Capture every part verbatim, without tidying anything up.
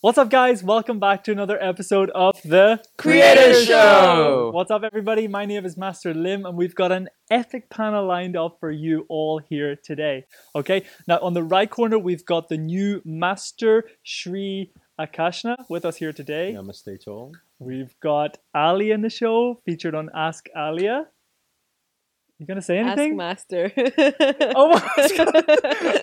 What's up, guys? Welcome back to another episode of The Creator Show! What's up, everybody? My name is Master Lim, and we've got an epic panel lined up for you all here today. Okay, now on the right corner, we've got the new Master Sri Akashna with us here today. Namaste to all. We've got Ali in the show, featured on Ask Alia. You gonna say anything? Ask Master. Oh my God.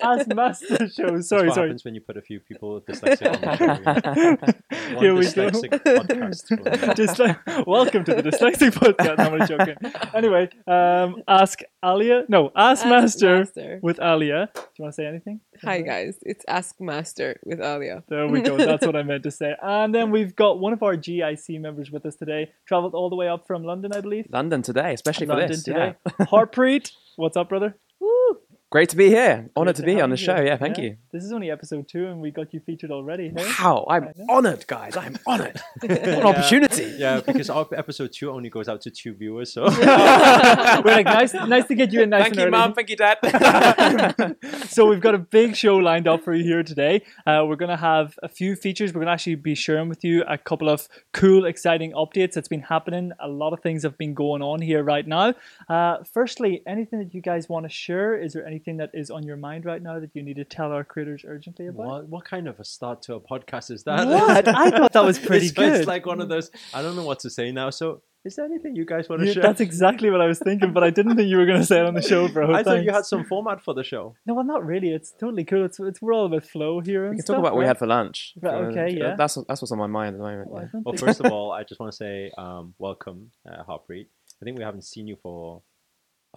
Ask Master show. Sorry, That's what sorry. Happens when you put a few people with dyslexia on the show. Yeah. Here we dyslexic go. Podcast. Just like, welcome to the dyslexic podcast. I'm only joking. Anyway, um, ask Alia. No, ask, ask Master, Master with Alia. Do you want to say anything? Hi guys, it's Ask Master with Alia. There we go. That's what I meant to say. And then we've got one of our G I C members with us today. Traveled all the way up from London, I believe. London today, especially London for this. Today. Yeah. Harpreet, what's up, brother? Woo! Great to be here. Honoured to, to be on the show. Yeah, thank yeah. you. This is only episode two and we got you featured already. Hey? Wow, I'm honoured, guys. I'm honoured. What an yeah. opportunity. Yeah, because our episode two only goes out to two viewers. So we're like, nice, nice to get you in nice Thank and you, early. Mom. Thank you, Dad. So we've got a big show lined up for you here today. Uh, we're going to have a few features. We're going to actually be sharing with you a couple of cool, exciting updates that's been happening. A lot of things have been going on here right now. Uh, firstly, anything that you guys want to share? Is there any Anything that is on your mind right now that you need to tell our creators urgently about? What, what kind of a start to a podcast is that? What? I thought that was pretty it's, good. It's like one of those, I don't know what to say now. So is there anything you guys want to yeah, share? That's exactly what I was thinking, but I didn't think you were going to say it on the show, bro. I thought you had some format for the show. No, well, not really. It's totally cool. It's, it's we're all about flow here. And we can stuff, talk about right? what we had for lunch. But, okay, uh, yeah. That's, that's what's on my mind at the moment. Well, yeah. well first of all, I just want to say um, welcome, uh, Harpreet. I think we haven't seen you for...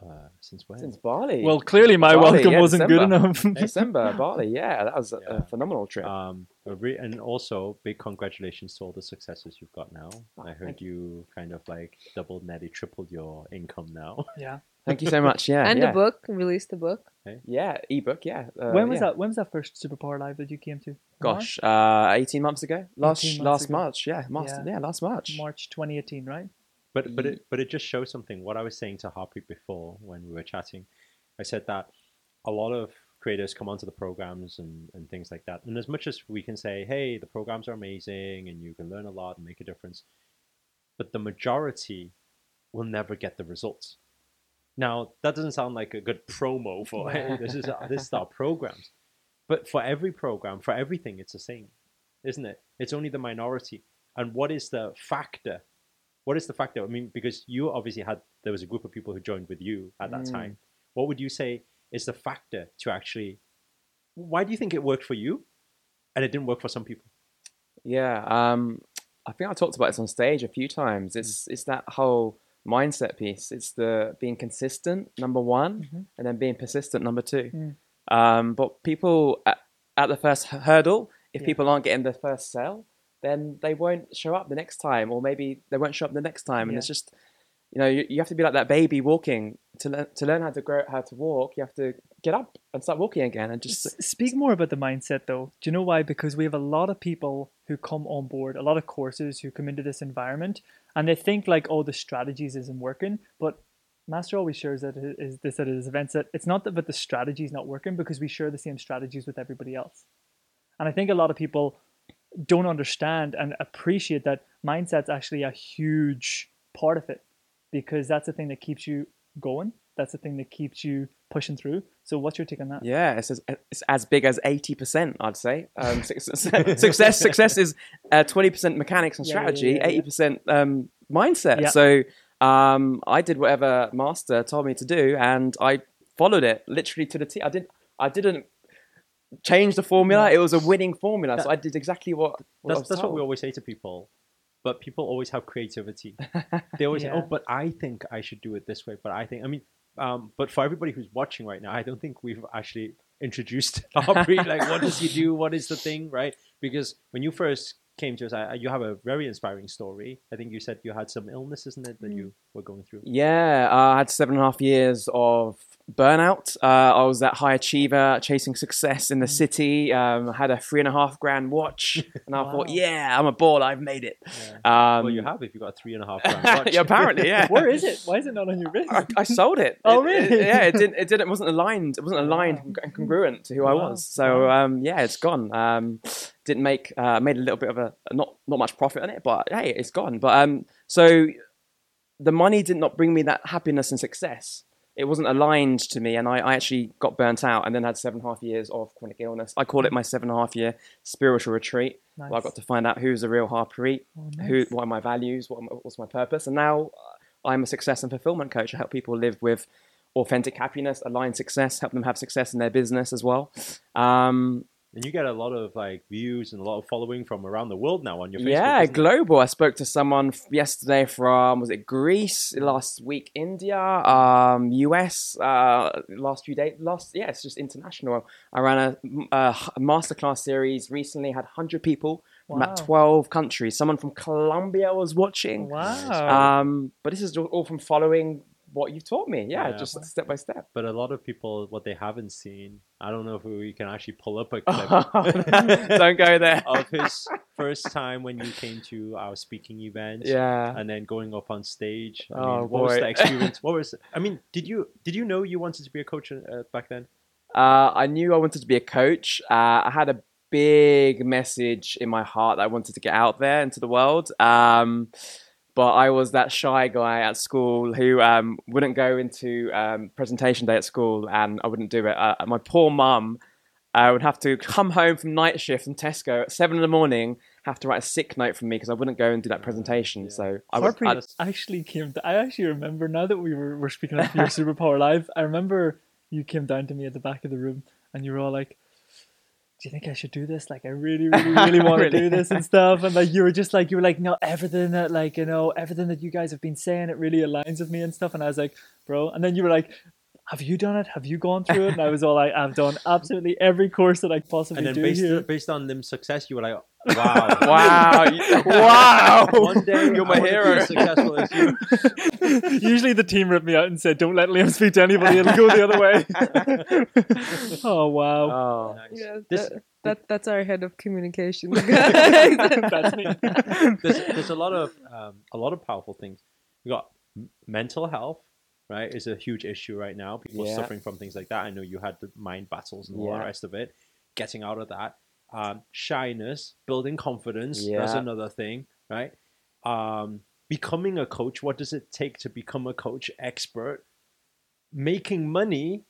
Uh, since when? Since Bali. Well, clearly my Bali, welcome yeah, wasn't December. good enough. December, Bali, yeah, that was yeah. a phenomenal trip. Um, and also, big congratulations to all the successes you've got now. Oh, I heard you, you kind of like doubled, nearly tripled your income now. Yeah. Thank you so much. Yeah. And yeah. a book, released a book. Okay. Yeah, ebook. Yeah. Uh, when was yeah. that? When was that first Superpower Live that you came to? Gosh, uh, eighteen months ago. Last months last ago. March. Yeah, March. Yeah. yeah, last March. March twenty eighteen, right? But but it but it just shows something. What I was saying to Harpreet before when we were chatting, I said that a lot of creators come onto the programs and, and things like that. And as much as we can say, hey, the programs are amazing and you can learn a lot and make a difference, but the majority will never get the results. Now, that doesn't sound like a good promo for hey, this is our, this is our programs. But for every program, for everything, it's the same, isn't it? It's only the minority. And what is the factor? What is the factor? I mean, because you obviously had, there was a group of people who joined with you at that mm. time. What would you say is the factor to actually, why do you think it worked for you and it didn't work for some people? Yeah, um, I think I talked about this on stage a few times. It's it's that whole mindset piece. It's the being consistent, number one, mm-hmm. and then being persistent, number two. Mm. Um, but people at, at the first hurdle, if yeah. people aren't getting the first sale, then they won't show up the next time, or maybe they won't show up the next time. And yeah. it's just, you know, you, you have to be like that baby walking to learn, to learn how to grow, how to walk. You have to get up and start walking again. And just S- speak more about the mindset though. Do you know why? Because we have a lot of people who come on board, a lot of courses who come into this environment and they think like, oh, the strategies isn't working, but Master always shares that is this at his events that it's not that, but the strategy is not working because we share the same strategies with everybody else. And I think a lot of people don't understand and appreciate that mindset's actually a huge part of it, because that's the thing that keeps you going. That's the thing that keeps you pushing through. So what's your take on that? Yeah, it's as, it's as big as eighty percent, I'd say. Um, success, success success is uh, twenty percent mechanics and strategy, yeah, yeah, yeah, yeah. eighty percent um, mindset. Yeah. So um, I did whatever Master told me to do and I followed it literally to the T. I didn't, I didn't change the formula. Yeah. It was a winning formula. That, so I did exactly what, what that's, that's what we always say to people, but people always have creativity. They always yeah. say, oh, but I think I should do it this way. But I think, I mean, um, but for everybody who's watching right now, I don't think we've actually introduced Aubrey. Like, what does he do? What is the thing, right? Because when you first came to us, I, you have a very inspiring story. I think you said you had some illness, isn't it, that mm. you were going through? Yeah, uh, I had seven and a half years of burnout. Uh, I was that high achiever chasing success in the city. Um, I had a three and a half grand watch and I wow. thought, yeah, I'm a baller. I've made it. Yeah. Um, well, you have if you got a three and a half grand watch. Yeah, apparently, yeah. Where is it? Why is it not on your wrist? I, I sold it. Oh, it, really? It, yeah, it didn't. It didn't. It wasn't aligned. It wasn't aligned wow. and congruent to who wow. I was. So um, yeah, it's gone. Um, didn't make. Uh, made a little bit of a not not much profit on it, but hey, it's gone. But um, so the money did not bring me that happiness and success. It wasn't aligned to me, and I, I actually got burnt out and then had seven and a half years of chronic illness. I call it my seven and a half year spiritual retreat. Nice. Where I got to find out who's the real Harpreet, oh, nice. who, what are my values, what, what's my purpose. And now I'm a success and fulfillment coach. I help people live with authentic happiness, aligned success, help them have success in their business as well. Um, And you get a lot of like views and a lot of following from around the world now on your Facebook. Yeah, global. It? I spoke to someone yesterday from, was it Greece? Last week, India, um, U S, uh, last few days. Last, yeah, it's just international. I ran a, a, a masterclass series recently, had one hundred people wow. from twelve countries. Someone from Colombia was watching. Wow. Um, but this is all from following what you've taught me. Yeah, yeah, just step by step. But a lot of people, what they haven't seen, I don't know if we can actually pull up a clip. Don't go there. Of his first time when you came to our speaking event. Yeah. And then going up on stage. I oh, mean, what boy. was the experience? What was? I mean, did you did you know you wanted to be a coach uh, back then? Uh, I knew I wanted to be a coach. Uh, I had a big message in my heart that I wanted to get out there into the world. Um But I was that shy guy at school who um, wouldn't go into um, presentation day at school, and I wouldn't do it. Uh, my poor mum uh, would have to come home from night shift from Tesco at seven in the morning, have to write a sick note for me because I wouldn't go and do that presentation. Yeah. So I would, Harpreet actually came. To, I actually remember now that we were, were speaking up for your Superpower Live. I remember you came down to me at the back of the room and you were all like, do you think I should do this? Like, I really, really, really want really? to do this and stuff. And like, you were just like, you were like, no, everything that like, you know, everything that you guys have been saying, it really aligns with me and stuff. And I was like, bro. And then you were like, have you done it? Have you gone through it? And I was all like, I've done absolutely every course that I possibly do. And then based, here. based on Lim's success, you were like, wow. wow. wow. One day you're my hero. As successful as you. Usually the team ripped me out and said, don't let Liam speak to anybody. It'll go the other way. oh, wow. Oh, nice. Yeah, this, that, that, that's our head of communication. That's me. There's, there's a lot of, um, a lot of powerful things. We got mental health. Right, it's a huge issue right now. People yeah. are suffering from things like that. I know you had the mind battles and all yeah. the rest of it. Getting out of that, um, shyness, building confidence. Yeah. That's another thing, right? Um, becoming a coach. What does it take to become a coach expert? Making money,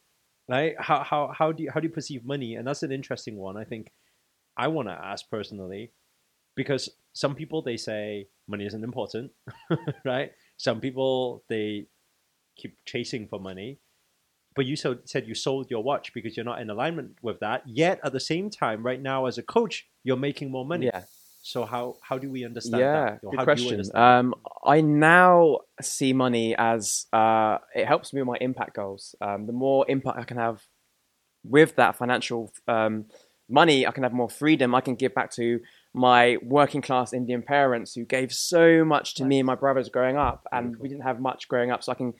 right? How how how do you, how do you perceive money? And that's an interesting one. I think I want to ask personally, because some people they say money isn't important, right? Some people they keep chasing for money, but you so, said you sold your watch because you're not in alignment with that. Yet at the same time, right now as a coach, you're making more money. Yeah. So how how do we understand yeah, that? Or good how question. Do you understand um, that? I now see money as uh, it helps me with my impact goals. Um, the more impact I can have with that financial um, money, I can have more freedom. I can give back to my working class Indian parents who gave so much to nice. me and my brothers growing up, and Very cool. we didn't have much growing up. So I can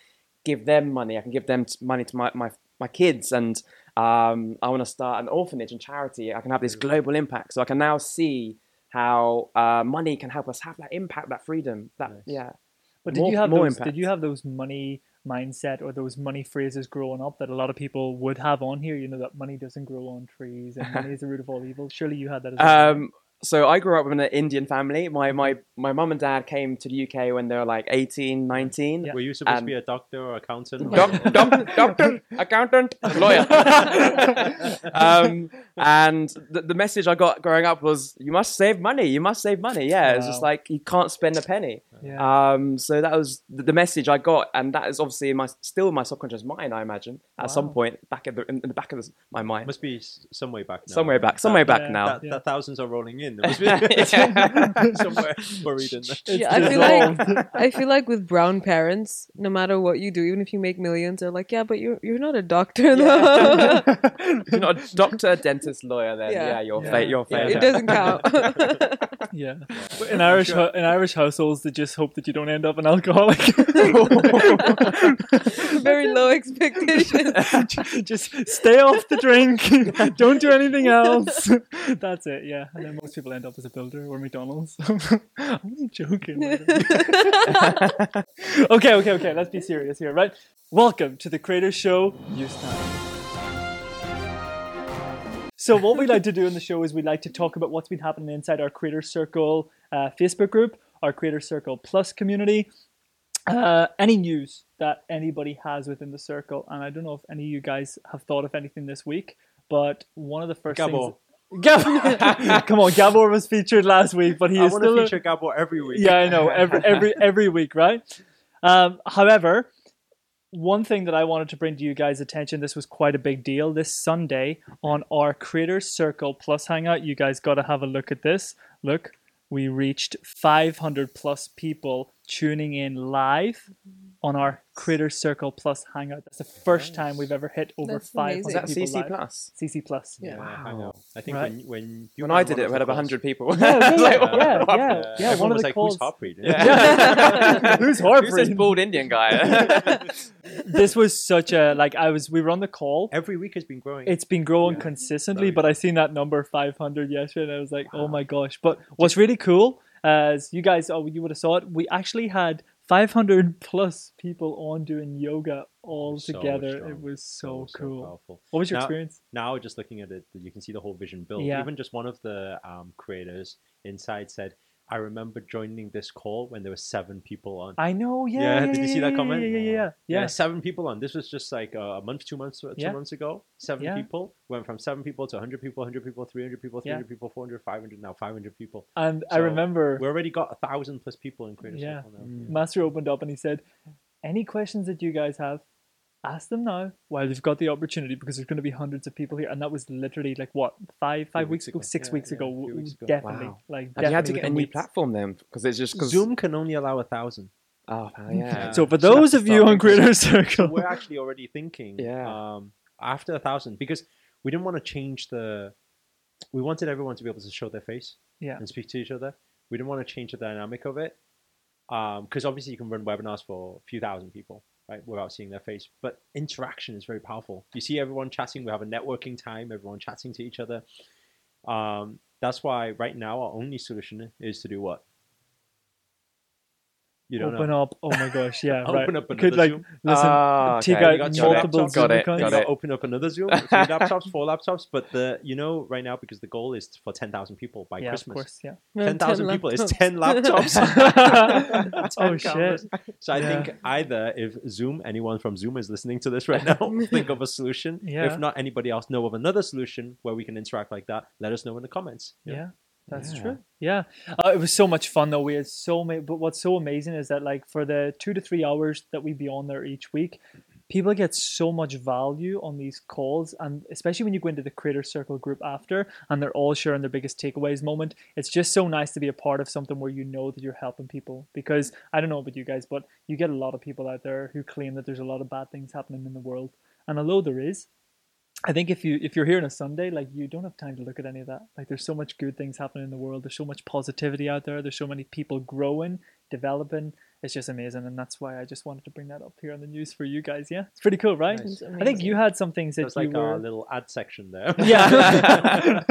give them money. I can give them money to my, my, my kids. And um, I want to start an orphanage and charity. I can have this global impact. So I can now see how uh, money can help us have that impact, that freedom. That nice. Yeah. But did more, you have those, did you have those money mindset or those money phrases growing up that a lot of people would have on here? You know, that money doesn't grow on trees and money is the root of all evil. Surely you had that as well. Um, So I grew up in an Indian family. My my my mum and dad came to the U K when they were like eighteen, nineteen. Yeah. Were you supposed to be a doctor or accountant? Doc, doc, doctor, accountant, lawyer. um, and the, the message I got growing up was, you must save money. You must save money. Yeah, wow. It's just like, you can't spend a penny. Yeah. Um, so that was the, the message I got. And that is obviously in my still in my subconscious mind, I imagine, at wow. some point back at the, in, in the back of the, my mind. Must be some way back now. Somewhere back. Somewhere back yeah. now. That, yeah. that thousands are rolling in. Somewhere buried in there. Yeah, I feel like I feel like with brown parents, no matter what you do, even if you make millions, they're like, yeah, but you're you're not a doctor though. If you're not a doctor, dentist, lawyer, then yeah, yeah you're yeah. fake. You're fake. It doesn't count. Yeah. yeah. In Irish sure. in Irish households, they just hope that you don't end up an alcoholic. Very low expectations. Just stay off the drink. Don't do anything else. That's it, yeah. And then most people end up as a builder or McDonald's. I'm joking. okay, okay, okay. Let's be serious here, right? Welcome to the Creator Show. Use time. So what we like to do in the show is we like to talk about what's been happening inside our Creator Circle uh, Facebook group, our Creator Circle Plus community, uh, any news that anybody has within the circle. And I don't know if any of you guys have thought of anything this week, but one of the first Gabor. things... Gabor! Come on, Gabor was featured last week, but he I is still... I want to feature a... Gabor every week. Yeah, I know, every every, every week, right? Um, however... One thing that I wanted to bring to you guys' attention, this was quite a big deal. This Sunday on our Creator Circle Plus Hangout, you guys got to have a look at this. Look, we reached five hundred plus people tuning in live on our Creator Circle Plus Hangout. That's the first nice. time we've ever hit over That's five hundred amazing. people live. C C Plus? C C Plus. Yeah, wow. I know. I think right? when when, you when I did it, we had about one hundred people. Yeah, really? like, yeah, yeah, yeah. yeah. Everyone one of was the like, calls. Who's Harpreet? Yeah. Yeah. Who's Harpreet? Who's this bald Indian guy? This was such a, like, I was, we were on the call. Every week has been growing. It's been growing yeah. consistently, Very but I seen that number five hundred yesterday, and I was like, wow. oh my gosh. But what's really cool, as you guys, oh, you would have saw it, we actually had five hundred plus people on doing yoga all so together. Strong. It was so, so cool. So what was your now, experience? Now, just looking at it, you can see the whole vision built. Yeah. Even just one of the um, creators inside said, I remember joining this call when there were seven people on. I know, yeah. Yeah, yeah did you see that comment? Yeah, yeah, yeah. Yeah, yeah seven people on. This was just like a month, two months, two yeah. months ago. Seven yeah. people. Went from seven people to one hundred people, one hundred people, three hundred people, three hundred yeah. people, four hundred, five hundred, now five hundred people. And so I remember... We already got one thousand plus people in Creator yeah. Circle now. Mm. Master opened up and he said, any questions that you guys have, ask them now while they've got the opportunity, because there's going to be hundreds of people here. And that was literally like what five five weeks, weeks ago six yeah, weeks, yeah, ago. weeks ago definitely wow. like and definitely you had to get a new weeks. platform then, because it's just cause... Zoom can only allow a thousand. Oh yeah. yeah so for those of you on Creator Circle, we're actually already thinking yeah. um after a thousand, because we didn't want to change the we wanted everyone to be able to show their face yeah. and speak to each other. We didn't want to change the dynamic of it, um because obviously you can run webinars for a few thousand people right, without seeing their face. But interaction is very powerful. You see everyone chatting. We have a networking time, everyone chatting to each other. Um, that's why right now our only solution is to do what? You don't Open know. up. Oh my gosh, yeah. Open right. up another Could, like, Zoom. Listen, oh, take okay. out multiple laptops, Zoom got it, accounts. Got it. Open up another Zoom. Three laptops, four laptops. But the you know right now, because the goal is for ten thousand people by yeah, Christmas. Of course, yeah. ten thousand ten people laptops. is ten laptops. ten oh shit. So I yeah. think either if Zoom, anyone from Zoom is listening to this right now, think of a solution. Yeah. If not, anybody else know of another solution where we can interact like that, let us know in the comments. Yeah. yeah. That's yeah. true. Yeah. Uh, it was so much fun though. We had so many, but what's so amazing is that like for the two to three hours that we'd be on there each week, people get so much value on these calls. And especially when you go into the Creator Circle group after and they're all sharing their biggest takeaways moment, it's just so nice to be a part of something where you know that you're helping people. Because I don't know about you guys, but you get a lot of people out there who claim that there's a lot of bad things happening in the world. And although there is, I think if you if you're here on a Sunday, like you don't have time to look at any of that. Like there's so much good things happening in the world. There's so much positivity out there. There's so many people growing, developing. It's just amazing, and that's why I just wanted to bring that up here on the news for you guys. Yeah, it's pretty cool, right? Nice. I think you had some things that That's like you were... our little ad section there. Yeah,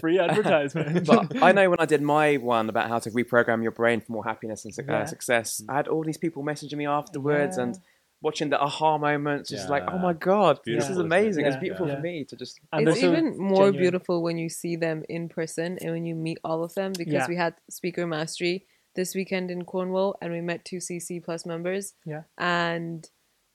free advertisement. But I know when I did my one about how to reprogram your brain for more happiness and su- yeah. uh, success, I had all these people messaging me afterwards yeah. and. Watching the aha moments, yeah. just like, oh my God, beautiful, this is amazing. Yeah. It's beautiful yeah. for me to just... And it's even more genuine. beautiful when you see them in person and when you meet all of them, because yeah. we had Speaker Mastery this weekend in Cornwall and we met two C C Plus members. Yeah. And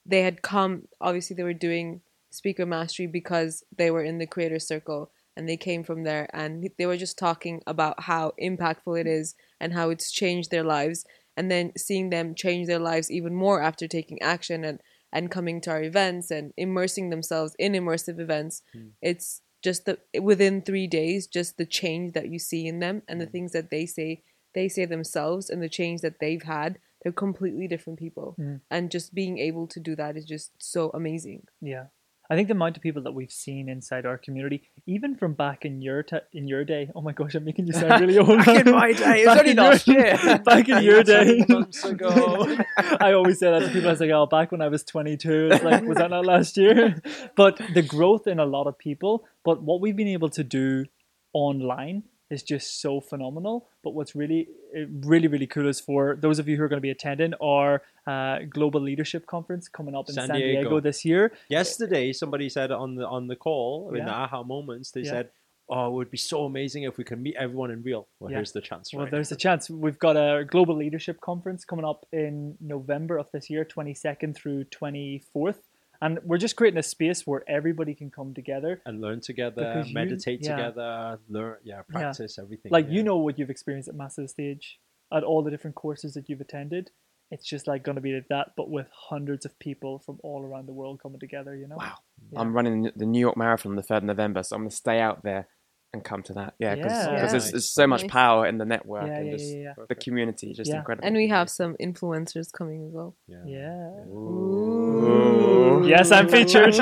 they had come, obviously they were doing Speaker Mastery because they were in the Creator Circle and they came from there and they were just talking about how impactful it is and how it's changed their lives. And then seeing them change their lives even more after taking action and, and coming to our events and immersing themselves in immersive events. Mm. It's just the within three days, just the change that you see in them and the things that they say, they say themselves and the change that they've had. They're completely different people. Mm. And just being able to do that is just so amazing. Yeah. I think the amount of people that we've seen inside our community, even from back in your t- in your day. Oh my gosh, I'm making you sound really old. Back in my day, it was only last year. Back in your day, months ago. I always say that to people. I was like, oh, back when I was twenty-two, it's like, was that not last year? But the growth in a lot of people. But what we've been able to do online is just so phenomenal. But what's really, really, really cool is for those of you who are going to be attending our uh, Global Leadership Conference coming up in San, San Diego. Diego this year. Yesterday, somebody said on the on the call, yeah. in the aha moments, they yeah. said, oh, it would be so amazing if we could meet everyone in real. Well, yeah. here's the chance. Right? Well, there's a chance. We've got a Global Leadership Conference coming up in November of this year, twenty-second through twenty-fourth. And we're just creating a space where everybody can come together and learn together, you, meditate yeah. together, learn, yeah, practice yeah. everything. Like, yeah. you know what you've experienced at Master Stage, at all the different courses that you've attended. It's just like going to be that, but with hundreds of people from all around the world coming together, you know? Wow. Yeah. I'm running the New York Marathon on the third of November, so I'm going to stay out there and come to that. Yeah, because yeah. yeah. there's, there's so much power in the network yeah, and yeah, just yeah, yeah. the community. Just yeah. incredible. And we have some influencers coming as well. Yeah. yeah. Ooh. Ooh. Yes, I'm featured.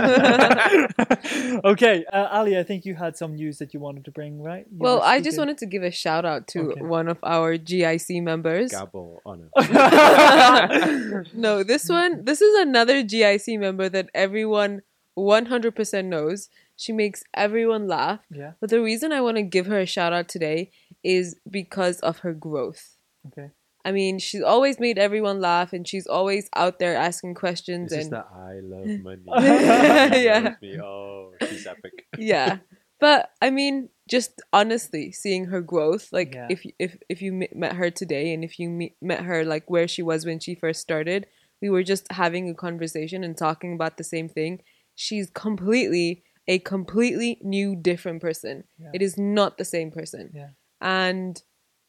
Okay, uh, Ali, I think you had some news that you wanted to bring, right? You well, I just wanted to give a shout out to okay. one of our G I C members. Gabor, honor. No, this one, this is another G I C member that everyone one hundred percent knows. She makes everyone laugh. Yeah. But the reason I want to give her a shout out today is because of her growth. Okay. I mean, she's always made everyone laugh and she's always out there asking questions. This and... is the I love money. yeah. Oh, she's epic. Yeah. But I mean, just honestly seeing her growth, like yeah. if, if, if you met her today and if you meet, met her like where she was when she first started, we were just having a conversation and talking about the same thing. She's completely, a completely new, different person. Yeah. It is not the same person. Yeah. And...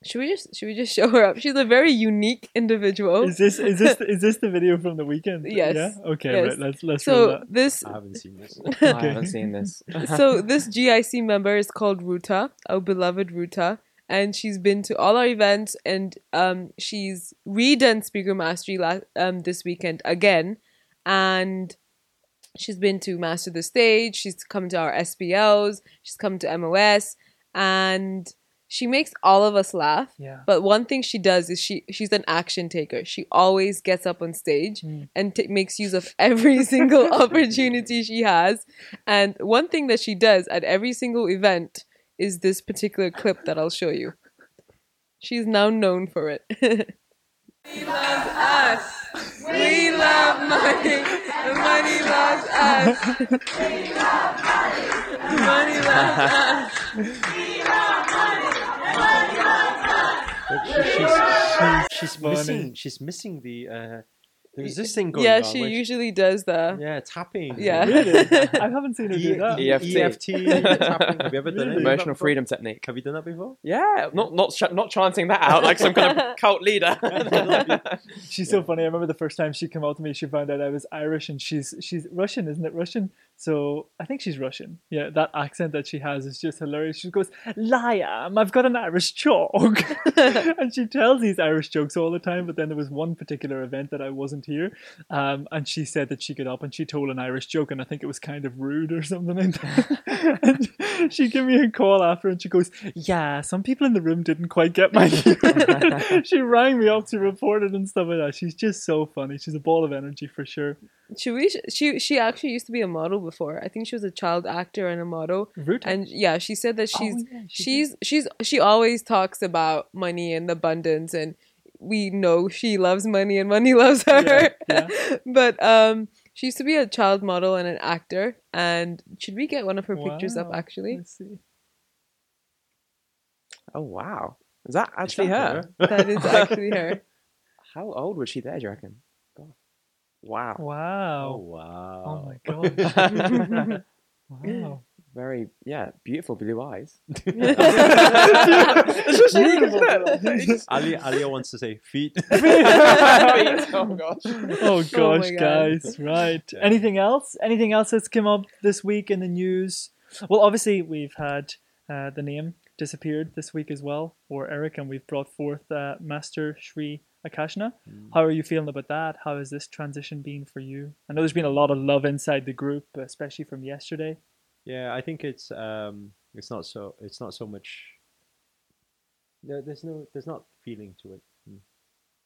Should we just should we just show her up? She's a very unique individual. Is this is this is this the video from the weekend? Yes. Yeah? Okay. Yes. Right. Let's let's. So that. this. I haven't seen this. okay. I haven't seen this. So this G I C member is called Ruta, our beloved Ruta, and she's been to all our events, and um, she's redone Speaker Mastery last um this weekend again, and she's been to Master the Stage. She's come to our S P Ls. She's come to M O S, and. She makes all of us laugh, yeah. but one thing she does is she she's an action taker. She always gets up on stage mm. and t- makes use of every single opportunity she has. And one thing that she does at every single event is this particular clip that I'll show you. She's now known for it. Money loves us. We love money. The money loves us. We love money. The money loves us. We love money. She, she's, she's, she's missing. She's missing the. Uh, there's this thing going yeah, on. Yeah, she usually she, does the. Yeah, tapping. Yeah, really? I haven't seen her do that. E F T, E F T tapping. Have you ever done really? it? Emotional freedom technique. Have you done that before? Yeah, not not sh- not chanting that out like some kind of cult leader. She's so funny. I remember the first time she came out to me, she found out I was Irish, and she's she's Russian, isn't it? Russian. So I think she's Russian. Yeah, that accent that she has is just hilarious. She goes, "Liam, I've got an Irish joke," and she tells these Irish jokes all the time. But then there was one particular event that I wasn't here, um, and she said that she got up and she told an Irish joke, and I think it was kind of rude or something. And she gave me a call after, and she goes, "Yeah, some people in the room didn't quite get my." She rang me up to report it and stuff like that. She's just so funny. She's a ball of energy for sure. She we, she she actually used to be a model before. I think she was a child actor and a model. Ruta. And yeah, she said that she's oh, yeah, she she's did. she's she always talks about money and abundance, and we know she loves money and money loves her. Yeah, yeah. But um, she used to be a child model and an actor. And should we get one of her wow. pictures up? Actually, let's see. Oh wow, is that actually is that her? her? That is actually her. How old was she there? Do you reckon? Wow. Wow. Oh, wow. Oh, my gosh. Wow. Very, yeah, beautiful blue eyes. It's just beautiful. Alia, Alia wants to say feet. feet. Oh, gosh. Oh, gosh, oh guys. Right. Yeah. Anything else? Anything else that's come up this week in the news? Well, obviously, we've had uh, the name disappeared this week as well, or Eric, and we've brought forth uh, Master Sri Akashna. Mm. How are you feeling about that? How has this transition been for you? I know there's been a lot of love inside the group, especially from yesterday. Yeah, I think it's um, it's not so it's not so much. No, there's no there's not feeling to it. Mm.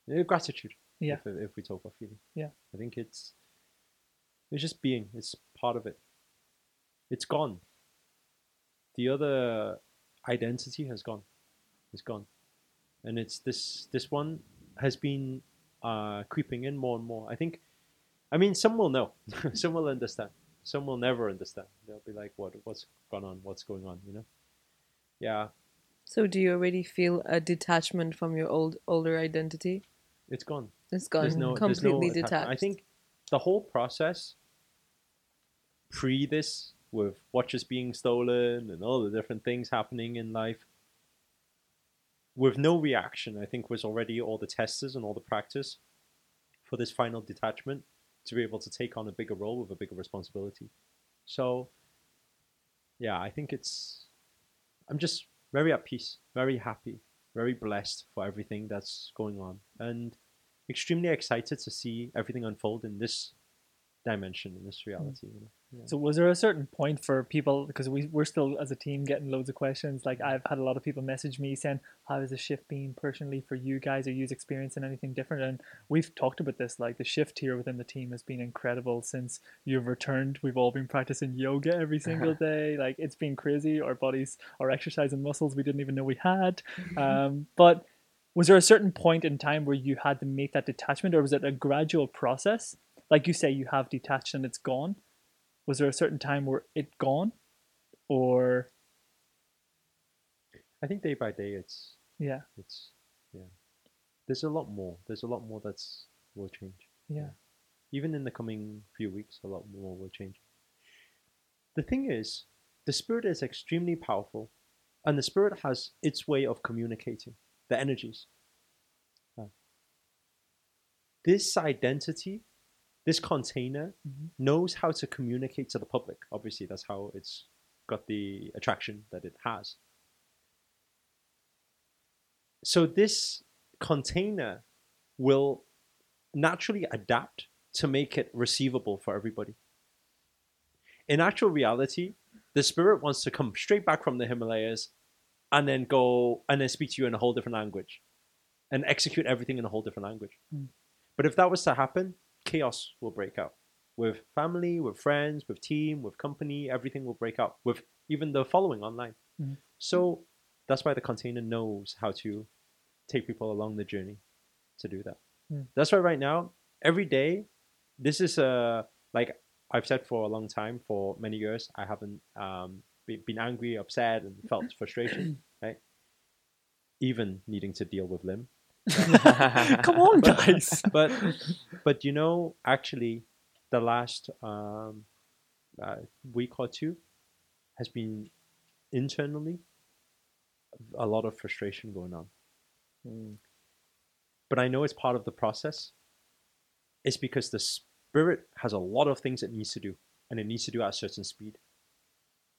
No, gratitude. Yeah. If, if we talk about feeling. Yeah. I think it's it's just being. It's part of it. It's gone. The other identity has gone. It's gone. And it's this this one has been uh, creeping in more and more. I think, I mean, some will know. Some will understand. Some will never understand. They'll be like, "What? What's gone on? What's going on?" You know? Yeah. So do you already feel a detachment from your old older identity? It's gone. It's gone. There's no, completely no detached. I think the whole process pre this, with watches being stolen and all the different things happening in life, with no reaction, I think was already all the tests and all the practice for this final detachment to be able to take on a bigger role with a bigger responsibility. So, yeah, I think it's... I'm just very at peace, very happy, very blessed for everything that's going on, and extremely excited to see everything unfold in this dimension, in this reality. Mm. You know? Yeah. So was there a certain point for people, because we, we're still as a team getting loads of questions, like I've had a lot of people message me saying, how has the shift been personally for you guys? Are you experiencing anything different? And we've talked about this, like the shift here within the team has been incredible since you've returned. We've all been practicing yoga every single day. Like it's been crazy. Our bodies are exercising muscles we didn't even know we had. Um, but was there a certain point in time where you had to make that detachment, or was it a gradual process? Like you say, you have detached and it's gone. Was there a certain time where it gone, or? I think day by day, it's yeah, it's yeah. There's a lot more. There's a lot more that's will change. Yeah. yeah, even in the coming few weeks, a lot more will change. The thing is, the spirit is extremely powerful, and the spirit has its way of communicating the energies. Oh. This identity. This container mm-hmm. knows how to communicate to the public. Obviously, that's how it's got the attraction that it has. So this container will naturally adapt to make it receivable for everybody. In actual reality, the spirit wants to come straight back from the Himalayas and then go and then speak to you in a whole different language and execute everything in a whole different language. Mm. But if that was to happen, chaos will break out with family, with friends, with team, with company. Everything will break out with even the following online. Mm-hmm. So that's why the container knows how to take people along the journey to do that. Mm. That's why right now, every day, this is a, like I've said for a long time, for many years, I haven't um, been angry, upset, and felt frustration, right? Even needing to deal with Lim. Come on, guys. But, but but you know, actually the last um uh, week or two has been internally a lot of frustration going on. Mm. But I know it's part of the process. It's because the spirit has a lot of things it needs to do, and it needs to do at a certain speed.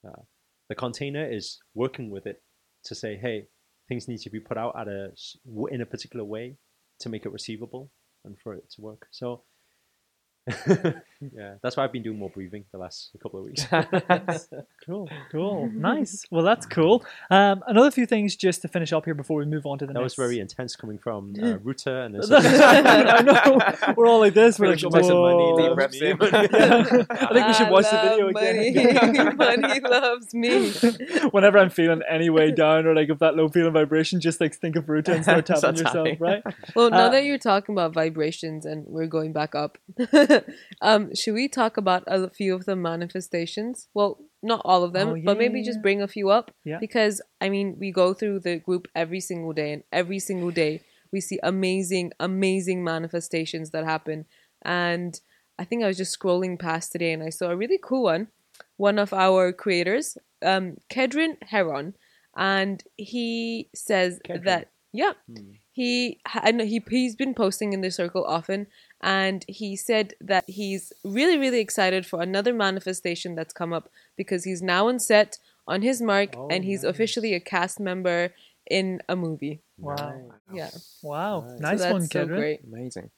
Uh, the container is working with it to say, hey, things need to be put out at a in a particular way to make it receivable and for it to work. So, yeah, that's why I've been doing more breathing the last couple of weeks. cool, cool, nice. Well, that's cool. Um, another few things just to finish up here before we move on to the that next. That was very intense coming from uh, Ruta and. This I know we're all like this. We're like, whoa. Money me. Yeah. I think we should watch the video money. Again. Money loves me. Whenever I'm feeling any way down or like of that low feeling vibration, just like think of Ruta and start tapping yourself, high. Right? Well, now uh, that you're talking about vibrations and we're going back up. Um, should we talk about a few of the manifestations? Well, not all of them, oh, yeah, but maybe yeah, just bring a few up. Yeah. Because, I mean, we go through the group every single day, and every single day we see amazing, amazing manifestations that happen. And I think I was just scrolling past today and I saw a really cool one. One of our creators, um, Kedrin Heron, and he says Kedrin. that, yeah, mm. he, I know he, he's been posting in the circle often. And he said that he's really, really excited for another manifestation that's come up because he's now on set on his mark, oh, and he's nice. officially a cast member in a movie. Wow. Nice. Yeah. Wow. Nice, nice so that's one, so Kedrin. Great. Amazing.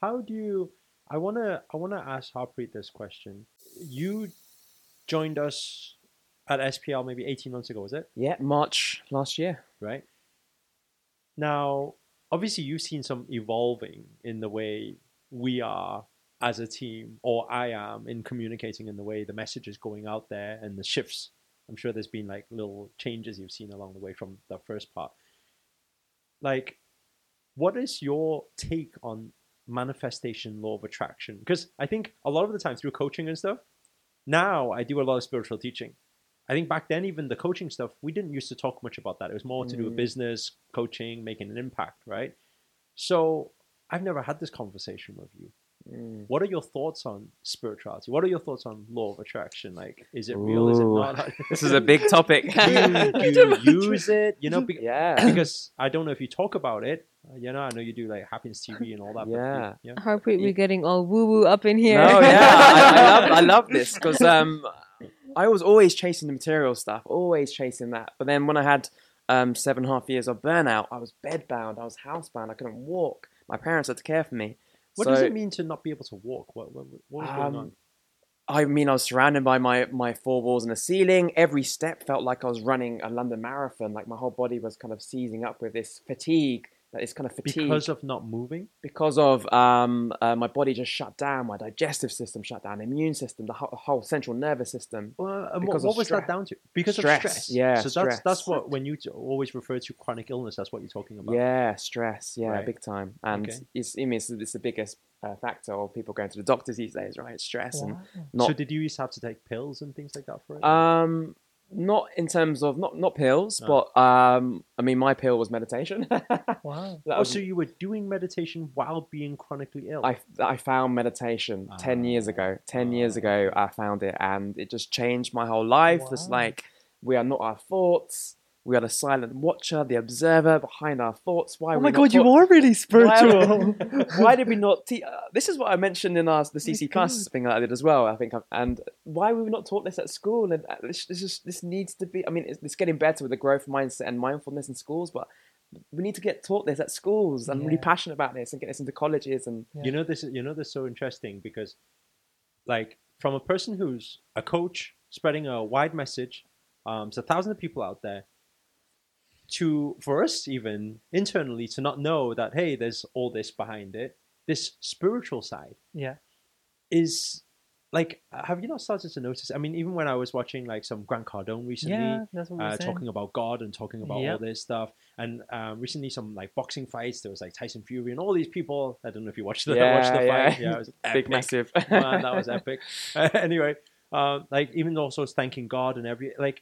How do you... I want to I wanna ask Harpreet this question. You joined us at S P L maybe eighteen months ago, was it? Yeah, March last year. Right. Now, obviously you've seen some evolving in the way we are as a team, or I am, in communicating, in the way the message is going out there and the shifts. I'm sure there's been like little changes you've seen along the way from the first part. Like, what is your take on manifestation, law of attraction? Because I think a lot of the time through coaching and stuff, now I do a lot of spiritual teaching. I think back then, even the coaching stuff, we didn't used to talk much about that. It was more to do with business, coaching, making an impact, right? So I've never had this conversation with you. Mm. What are your thoughts on spirituality? What are your thoughts on law of attraction? Like, is it real? Ooh. Is it not? This is a big topic. Do you use it? You know, be- yeah. Because I don't know if you talk about it. You know, I know you do like Happiness T V and all that. Yeah. But, yeah. Harpreet, we're getting all woo-woo up in here. No, yeah. I, I, love, I love this because um, I was always chasing the material stuff, always chasing that. But then when I had um, seven and a half years of burnout, I was bedbound. I was housebound. I couldn't walk. My parents had to care for me. What so, does it mean to not be able to walk? What, what, what was um, going on? I mean, I was surrounded by my, my four walls and a ceiling. Every step felt like I was running a London marathon. Like my whole body was kind of seizing up with this fatigue. That is kind of fatigue. Because of not moving? Because of um, uh, my body just shut down. My digestive system shut down. Immune system. The whole, whole central nervous system. Uh, and what what was that down to? Because stress. of stress. Yeah, So stress. that's that's what, when you t- always refer to chronic illness, that's what you're talking about. Yeah, stress. Yeah, right. Big time. And okay. it's, I mean, it's, it's the biggest uh, factor of people going to the doctors these days, right? Stress. Wow. and not. So did you used to have to take pills and things like that for it? Um... Not in terms of, not, not pills, no. but um, I mean, my pill was meditation. Wow. Oh, was, so you were doing meditation while being chronically ill? I, I found meditation ah. ten years ago. ten ah. years ago, I found it, and it just changed my whole life. Wow. It's like, we are not our thoughts. We are the silent watcher, the observer behind our thoughts. Why? Oh my God, you thought- are really spiritual. Why, why did we not? Te- uh, this is what I mentioned in our the C C classes thing that I did as well. I think, I've, and why were we not taught this at school? And uh, this, this just this needs to be. I mean, it's, it's getting better with the growth mindset and mindfulness in schools, but we need to get taught this at schools. I'm yeah. really passionate about this and get this into colleges. And yeah. you know, this is you know, this is so interesting because, like, from a person who's a coach spreading a wide message, um, to thousands of people out there. To for us even internally to not know that hey, there's all this behind it, this spiritual side yeah is like, have you not started to notice? I mean, even when I was watching like some Grant Cardone recently, yeah, that's what uh, talking about God and talking about yep. all this stuff, and um, recently some like boxing fights, there was like Tyson Fury and all these people. I don't know if you watched the yeah, watched the yeah. fight. Yeah, it was epic. Big massive. Man, that was epic. Uh, anyway, uh, like even also thanking God and every like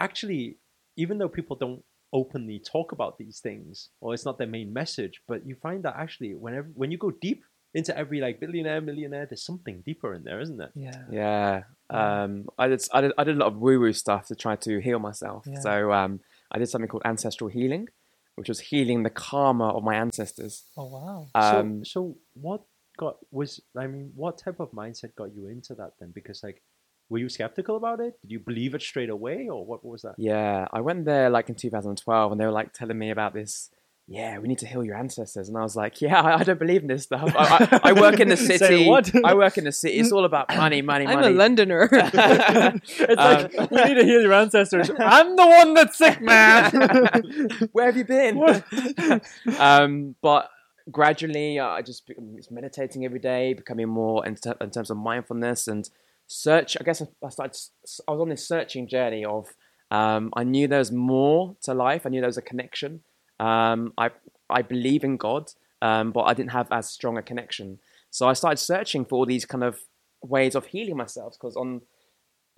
actually, even though people don't openly talk about these things, or it's not their main message, but you find that actually whenever when you go deep into every like billionaire, millionaire, there's something deeper in there, isn't there? Yeah. Yeah. Um, I did I did I did a lot of woo-woo stuff to try to heal myself. Yeah. So um, I did something called ancestral healing, which was healing the karma of my ancestors. Oh wow. Um, so, so what got was I mean, what type of mindset got you into that then? Because like, were you skeptical about it? Did you believe it straight away, or what was that? Yeah, I went there like in two thousand twelve, and they were like telling me about this. Yeah, we need to heal your ancestors, and I was like, yeah, I, I don't believe in this stuff. I, I, I work in the city. Say what? I work in the city. It's all about money, money, money. I'm a Londoner. It's like um, we need to heal your ancestors. I'm the one that's sick, man. Where have you been? um, but. Gradually, I uh, just was meditating every day, becoming more in, ter- in terms of mindfulness and search. I guess I started. I was on this searching journey of. Um, I knew there was more to life. I knew there was a connection. Um, I I believe in God, um, but I didn't have as strong a connection. So I started searching for all these kind of ways of healing myself, because on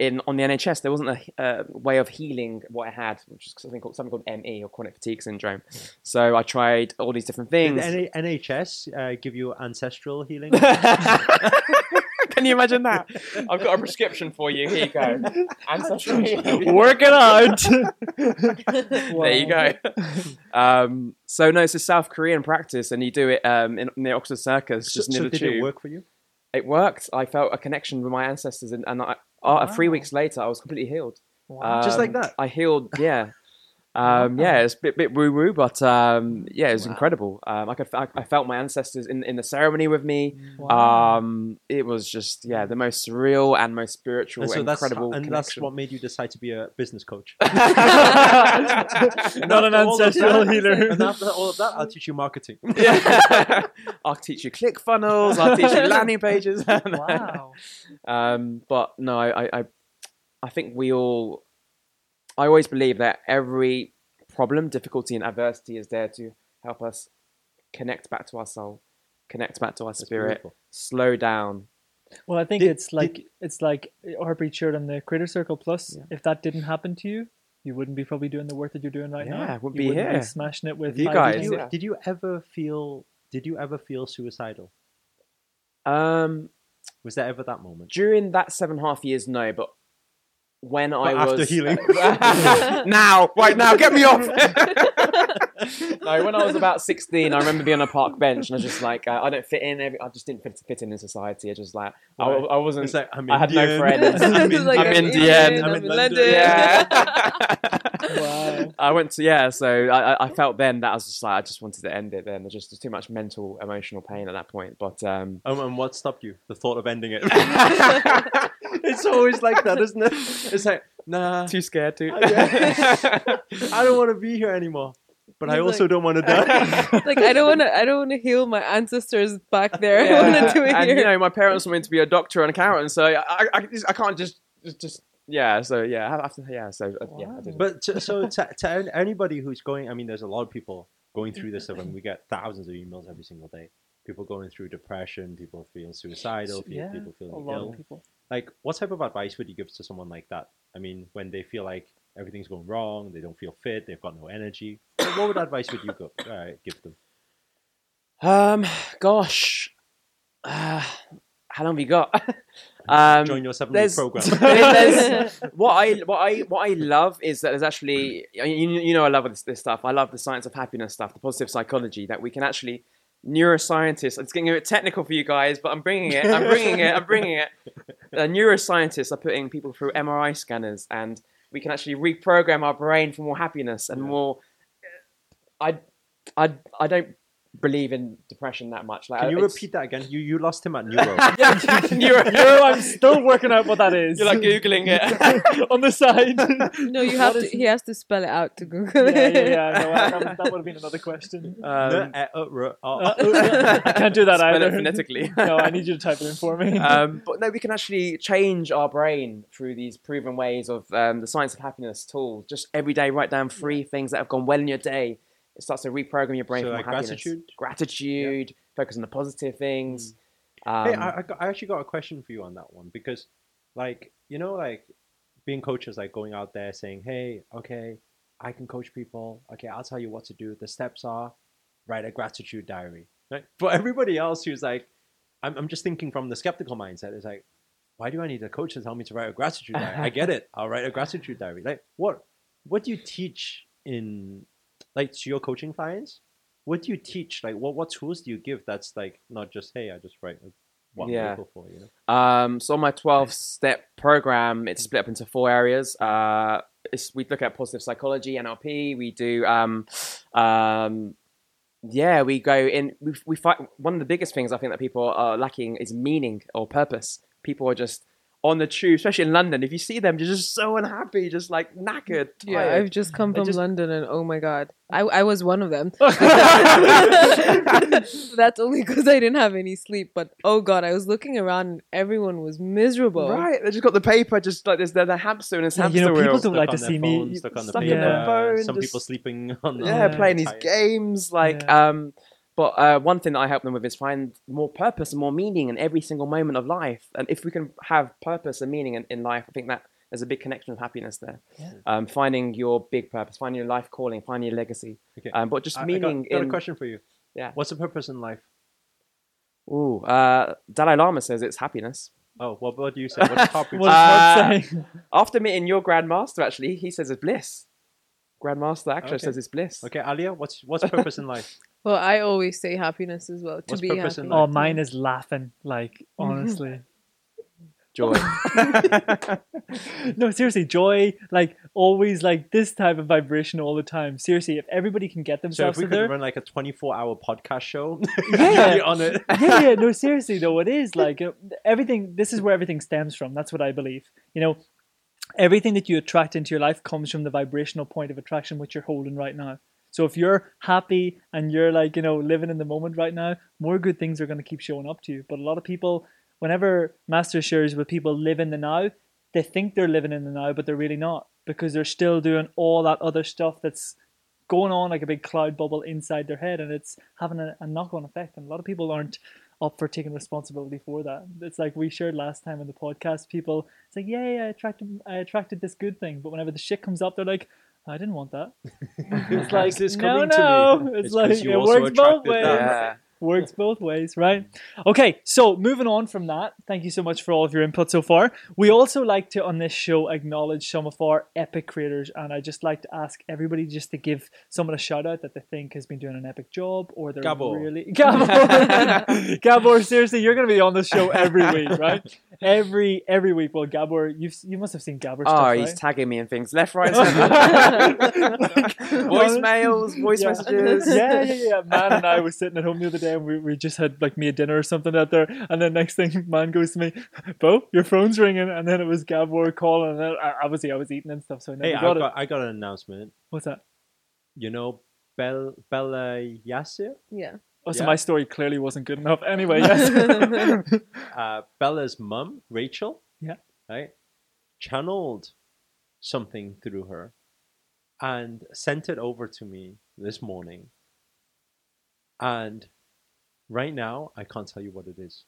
in on the N H S there wasn't a uh, way of healing what I had, which is something called, something called M E, or chronic fatigue syndrome. So I tried all these different things. Did the N H S uh, give you ancestral healing? Can you imagine that? I've got a prescription for you. Here you go. Ancestral healing. Work it out. Wow. There you go. Um, so no, it's a South Korean practice, and you do it um, in, in the Oxford Circus. So, just so did tube. It work for you? It worked. I felt a connection with my ancestors, and, and I, uh, wow. three weeks later, I was completely healed. Wow. Um, just like that. I healed, yeah. Um, yeah, it's a bit, bit woo-woo, but um, yeah, it was wow. incredible. Um, I could, I, I felt my ancestors in, in the ceremony with me. Wow. Um, it was just, yeah, the most surreal and most spiritual, and so incredible that's, And connection. That's what made you decide to be a business coach. Not an ancestral healer. And after all of that, I'll teach you marketing. Yeah. I'll teach you click funnels. I'll teach you landing pages. Wow. Um, but no, I, I, I think we all... I always believe that every problem, difficulty, and adversity is there to help us connect back to our soul, connect back to our That's spirit, beautiful. Slow down. Well, I think did, it's like did, it's like Harpreet shared on the Creator Circle Plus. Yeah. If that didn't happen to you, you wouldn't be probably doing the work that you're doing right yeah, now. Yeah, wouldn't be here, be smashing it with you guys. Did you, yeah. did you ever feel? Did you ever feel suicidal? Um, was there ever that moment during that seven and a half years? No, but. When but I after was healing. now, right now, get me off. No, when I was about sixteen, I remember being on a park bench and I was just like, uh, I don't fit in. Every, I just didn't fit, fit in in society. I just like, right. I, I wasn't. Like, I'm I had no friends. I'm, in, like, I'm Indian. Indian. I'm, I'm in, in London. London. Yeah. Wow. I went to yeah. So I, I felt then that I was just like, I just wanted to end it. Then there's just too much mental, emotional pain at that point. But um, um and what stopped you? The thought of ending it. It's always like that, isn't it? It's like, nah. Too scared to. I don't want to be here anymore. But I also like, don't want to die. Like, I don't want to I don't want to heal my ancestors back there. Yeah. I want to do it and, here. You know, my parents want me to be a doctor and a accountant. So I, I, I, I can't just, just, yeah. So, yeah. I have to, yeah. So, wow. yeah. I didn't. But to, so to, to anybody who's going, I mean, there's a lot of people going through this stuff. And we get thousands of emails every single day. People going through depression. People feeling suicidal. Yeah, people feeling a lot ill. Of people. Like, what type of advice would you give to someone like that? I mean, when they feel like everything's going wrong, they don't feel fit, they've got no energy. What would advice would you go, uh, give them? Um, gosh. Uh, how long have you got? um, Join your seven-week program. There's, what, I, what, I, what I love is that there's actually, you, you know I love this, this stuff. I love the science of happiness stuff, the positive psychology, that we can actually... Neuroscientists, it's getting a bit technical for you guys, but I'm bringing it, I'm bringing it, I'm bringing it. Uh, neuroscientists are putting people through M R I scanners, and we can actually reprogram our brain for more happiness and yeah. more. I, I, I don't believe in depression that much. Like, can you repeat that again? You you lost him at neuro. Yeah, neuro. Neuro. I'm still working out what that is. You're like googling it on the side. No, you have to. He has to spell it out to Google it. Yeah, yeah, yeah. No, I, that, that would have been another question. Um, I can't do that spell either. It phonetically. No, I need you to type it in for me. Um, but no, we can actually change our brain through these proven ways of um, the science of happiness tool. Just every day, write down three things that have gone well in your day. It starts to reprogram your brain so for like happiness. Gratitude. Gratitude, yeah. Focus on the positive things. Mm. Um, hey, I, I, got, I actually got a question for you on that one because, like, you know, like being coaches, like going out there saying, hey, okay, I can coach people. Okay, I'll tell you what to do. The steps are write a gratitude diary. Right? For everybody else who's like, I'm, I'm just thinking from the skeptical mindset, it's like, why do I need a coach to tell me to write a gratitude diary? I get it. I'll write a gratitude diary. Like, what, what do you teach in... Like, to your coaching clients, what do you teach? Like, what, what tools do you give that's, like, not just, hey, I just write one yeah. paper for, you know? Um, so on my twelve-step program, it's split up into four areas. Uh, it's, we look at positive psychology, N L P. We do, um, um, yeah, we go in. We, we fight. One of the biggest things I think that people are lacking is meaning or purpose. People are just... on the tube, especially in London, if you see them, you're just so unhappy, just like knackered. Yeah, tired. I've just come from just... London, and oh my god, I I was one of them. That's only because I didn't have any sleep. But oh god, I was looking around, and everyone was miserable. Right, they just got the paper, just like there's they're the hamster and his yeah, hamster wheel. You know, people don't like to see phone, me stuck on the stuck paper. Yeah. Phone, Some just... people sleeping on the yeah, yeah, playing these games like yeah. um. But uh, one thing that I help them with is find more purpose and more meaning in every single moment of life. And if we can have purpose and meaning in, in life, I think that there's a big connection with happiness there. Yeah. Um, finding your big purpose, finding your life calling, finding your legacy. Okay. Um, but just I, meaning. I got, got in, a question for you. Yeah. What's the purpose in life? Ooh, uh, Dalai Lama says it's happiness. Oh, what, what do you say? What does Harpreet uh, say? After meeting your Grandmaster, actually, he says it's bliss. Grandmaster actually okay. says it's bliss. Okay, Alia, what's what's purpose in life? Well, I always say happiness as well. To what's be happy. Oh, mine is laughing. Like, honestly. Joy. No, seriously, joy, like always, like this type of vibration all the time. Seriously, if everybody can get themselves so if we could there, run like a twenty-four hour podcast show. Yeah. On it. yeah, yeah, no, seriously though, it is like, you know, everything, this is where everything stems from. That's what I believe. You know, everything that you attract into your life comes from the vibrational point of attraction which you're holding right now. So if you're happy and you're like, you know, living in the moment right now, more good things are going to keep showing up to you. But a lot of people, whenever Master shares with people live in the now, they think they're living in the now, but they're really not, because they're still doing all that other stuff that's going on like a big cloud bubble inside their head, and it's having a, a knock-on effect. And a lot of people aren't up for taking responsibility for that. It's like we shared last time in the podcast, people, it's like, yeah, yeah, I attracted, I attracted this good thing. But whenever the shit comes up, they're like, I didn't want that. It's like, this no, no. To me. It's, it's like, it works both ways. That. Works both ways, right? Okay, so moving on from that, thank you so much for all of your input so far. We also like to, on this show, acknowledge some of our epic creators, and I just like to ask everybody just to give someone a shout out that they think has been doing an epic job, or they're Gabor. really Gabor. Gabor, seriously, you're going to be on the show every week, right? Every every week. Well, Gabor, you you must have seen Gabor. Oh, stuff, right? He's tagging me in things left, right, center. Like, voicemails, voice yeah. messages. Yeah, yeah, yeah. Man and I was sitting at home the other day. And we, we just had like me a dinner or something out there, and then next thing man goes to me, Bo, your phone's ringing, and then it was Gabor calling, and then I, obviously I was eating and stuff, so I never hey, got I got, I got an announcement. What's that? You know Bella Yassir? Yeah. Oh, so yeah. My story clearly wasn't good enough. Anyway, yes. uh, Bella's mum, Rachel, yeah, right, channeled something through her and sent it over to me this morning, and right now, I can't tell you what it is.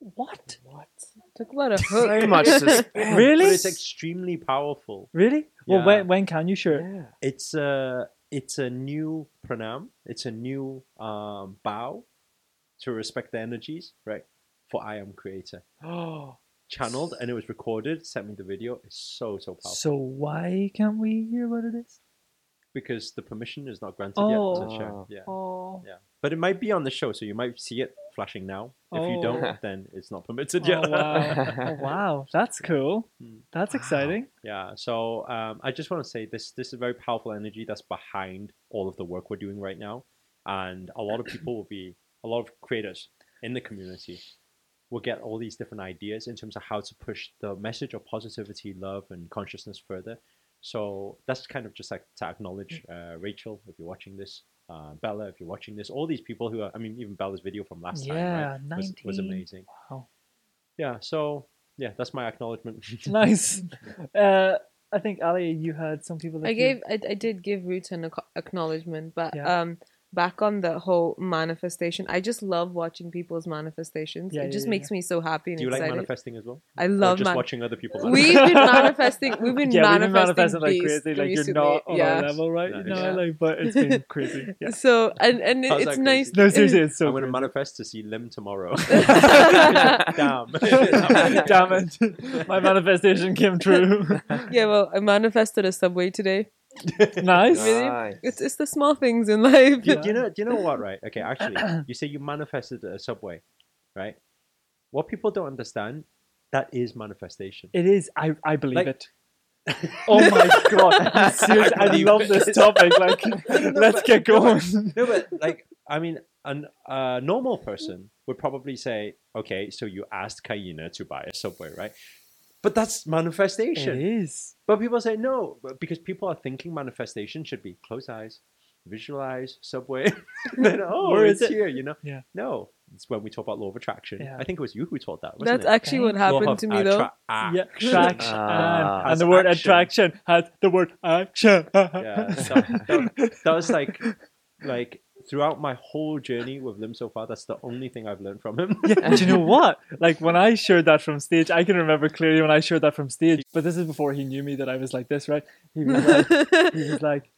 What? What? Took a lot of hook. So much suspense. Really? But it's extremely powerful. Really? Yeah. Well, when when can you share it? Yeah. It's a it's a new pranam. It's a new um, bow to respect the energies, right? For I am creator. Oh. Channeled, and it was recorded. Sent me the video. It's so so powerful. So why can't we hear what it is? Because the permission is not granted oh. yet to share. Yeah. Oh. Yeah. But it might be on the show, so you might see it flashing now. If oh. you don't, then it's not permitted yet. Oh, wow. Oh, wow, that's cool. That's wow. exciting. Yeah, so um, I just want to say this this is very powerful energy that's behind all of the work we're doing right now. And a lot of people will be, a lot of creators in the community will get all these different ideas in terms of how to push the message of positivity, love, and consciousness further. So that's kind of just like to acknowledge uh, Rachel, if you're watching this. Uh, Bella, if you're watching this, all these people who are, I mean, even Bella's video from last yeah, time right, was, was amazing. Wow. Yeah, so, yeah, that's my acknowledgement. Nice. Uh, I think, Alia, you had some people that I you... gave, I, I did give Ruta an acknowledgement, but yeah. um, back on the whole manifestation, I just love watching people's manifestations. Yeah, it yeah, just yeah, makes yeah. me so happy and excited. Do you excited. like manifesting as well? I love or just man- watching other people manifest. We've been manifesting, we've been yeah, manifesting, we've been manifesting like crazy, like recently. You're not on yeah. our level, right? No, you know, yeah. like, but it's been crazy. Yeah. So, and, and it, it's nice. No, seriously, it's so I'm going to manifest to see Lim tomorrow. Damn. Damn it. My manifestation came true. Yeah, well, I manifested a subway today. Nice. Really? Nice. It's it's the small things in life. Yeah. Do you know? Do you know what? Right? Okay. Actually, you say you manifested a subway, right? What people don't understand, that is manifestation. It is. I I believe like, it. Oh my god! Seriously, I, I love it. This topic. Like, no, let's but, get going. No, but like, I mean, a uh, normal person would probably say, okay, so you asked Kayena to buy a subway, right? But that's manifestation. It is. But people say no, because people are thinking manifestation should be close eyes, visualize, subway. Then, oh, where it's is it? Here, you know? Yeah. No, it's when we talk about law of attraction. Yeah. I think it was you who taught that, wasn't That's it? actually what happened law to me, though. Yeah. Attraction. Ah. And, and the word action. attraction has the word action. Yeah, so that, that was like, like, throughout my whole journey with Lim so far, that's the only thing I've learned from him. Yeah, do you know what? Like when I shared that from stage, I can remember clearly when I shared that from stage, but this is before he knew me that I was like this, right? He was like, he was like,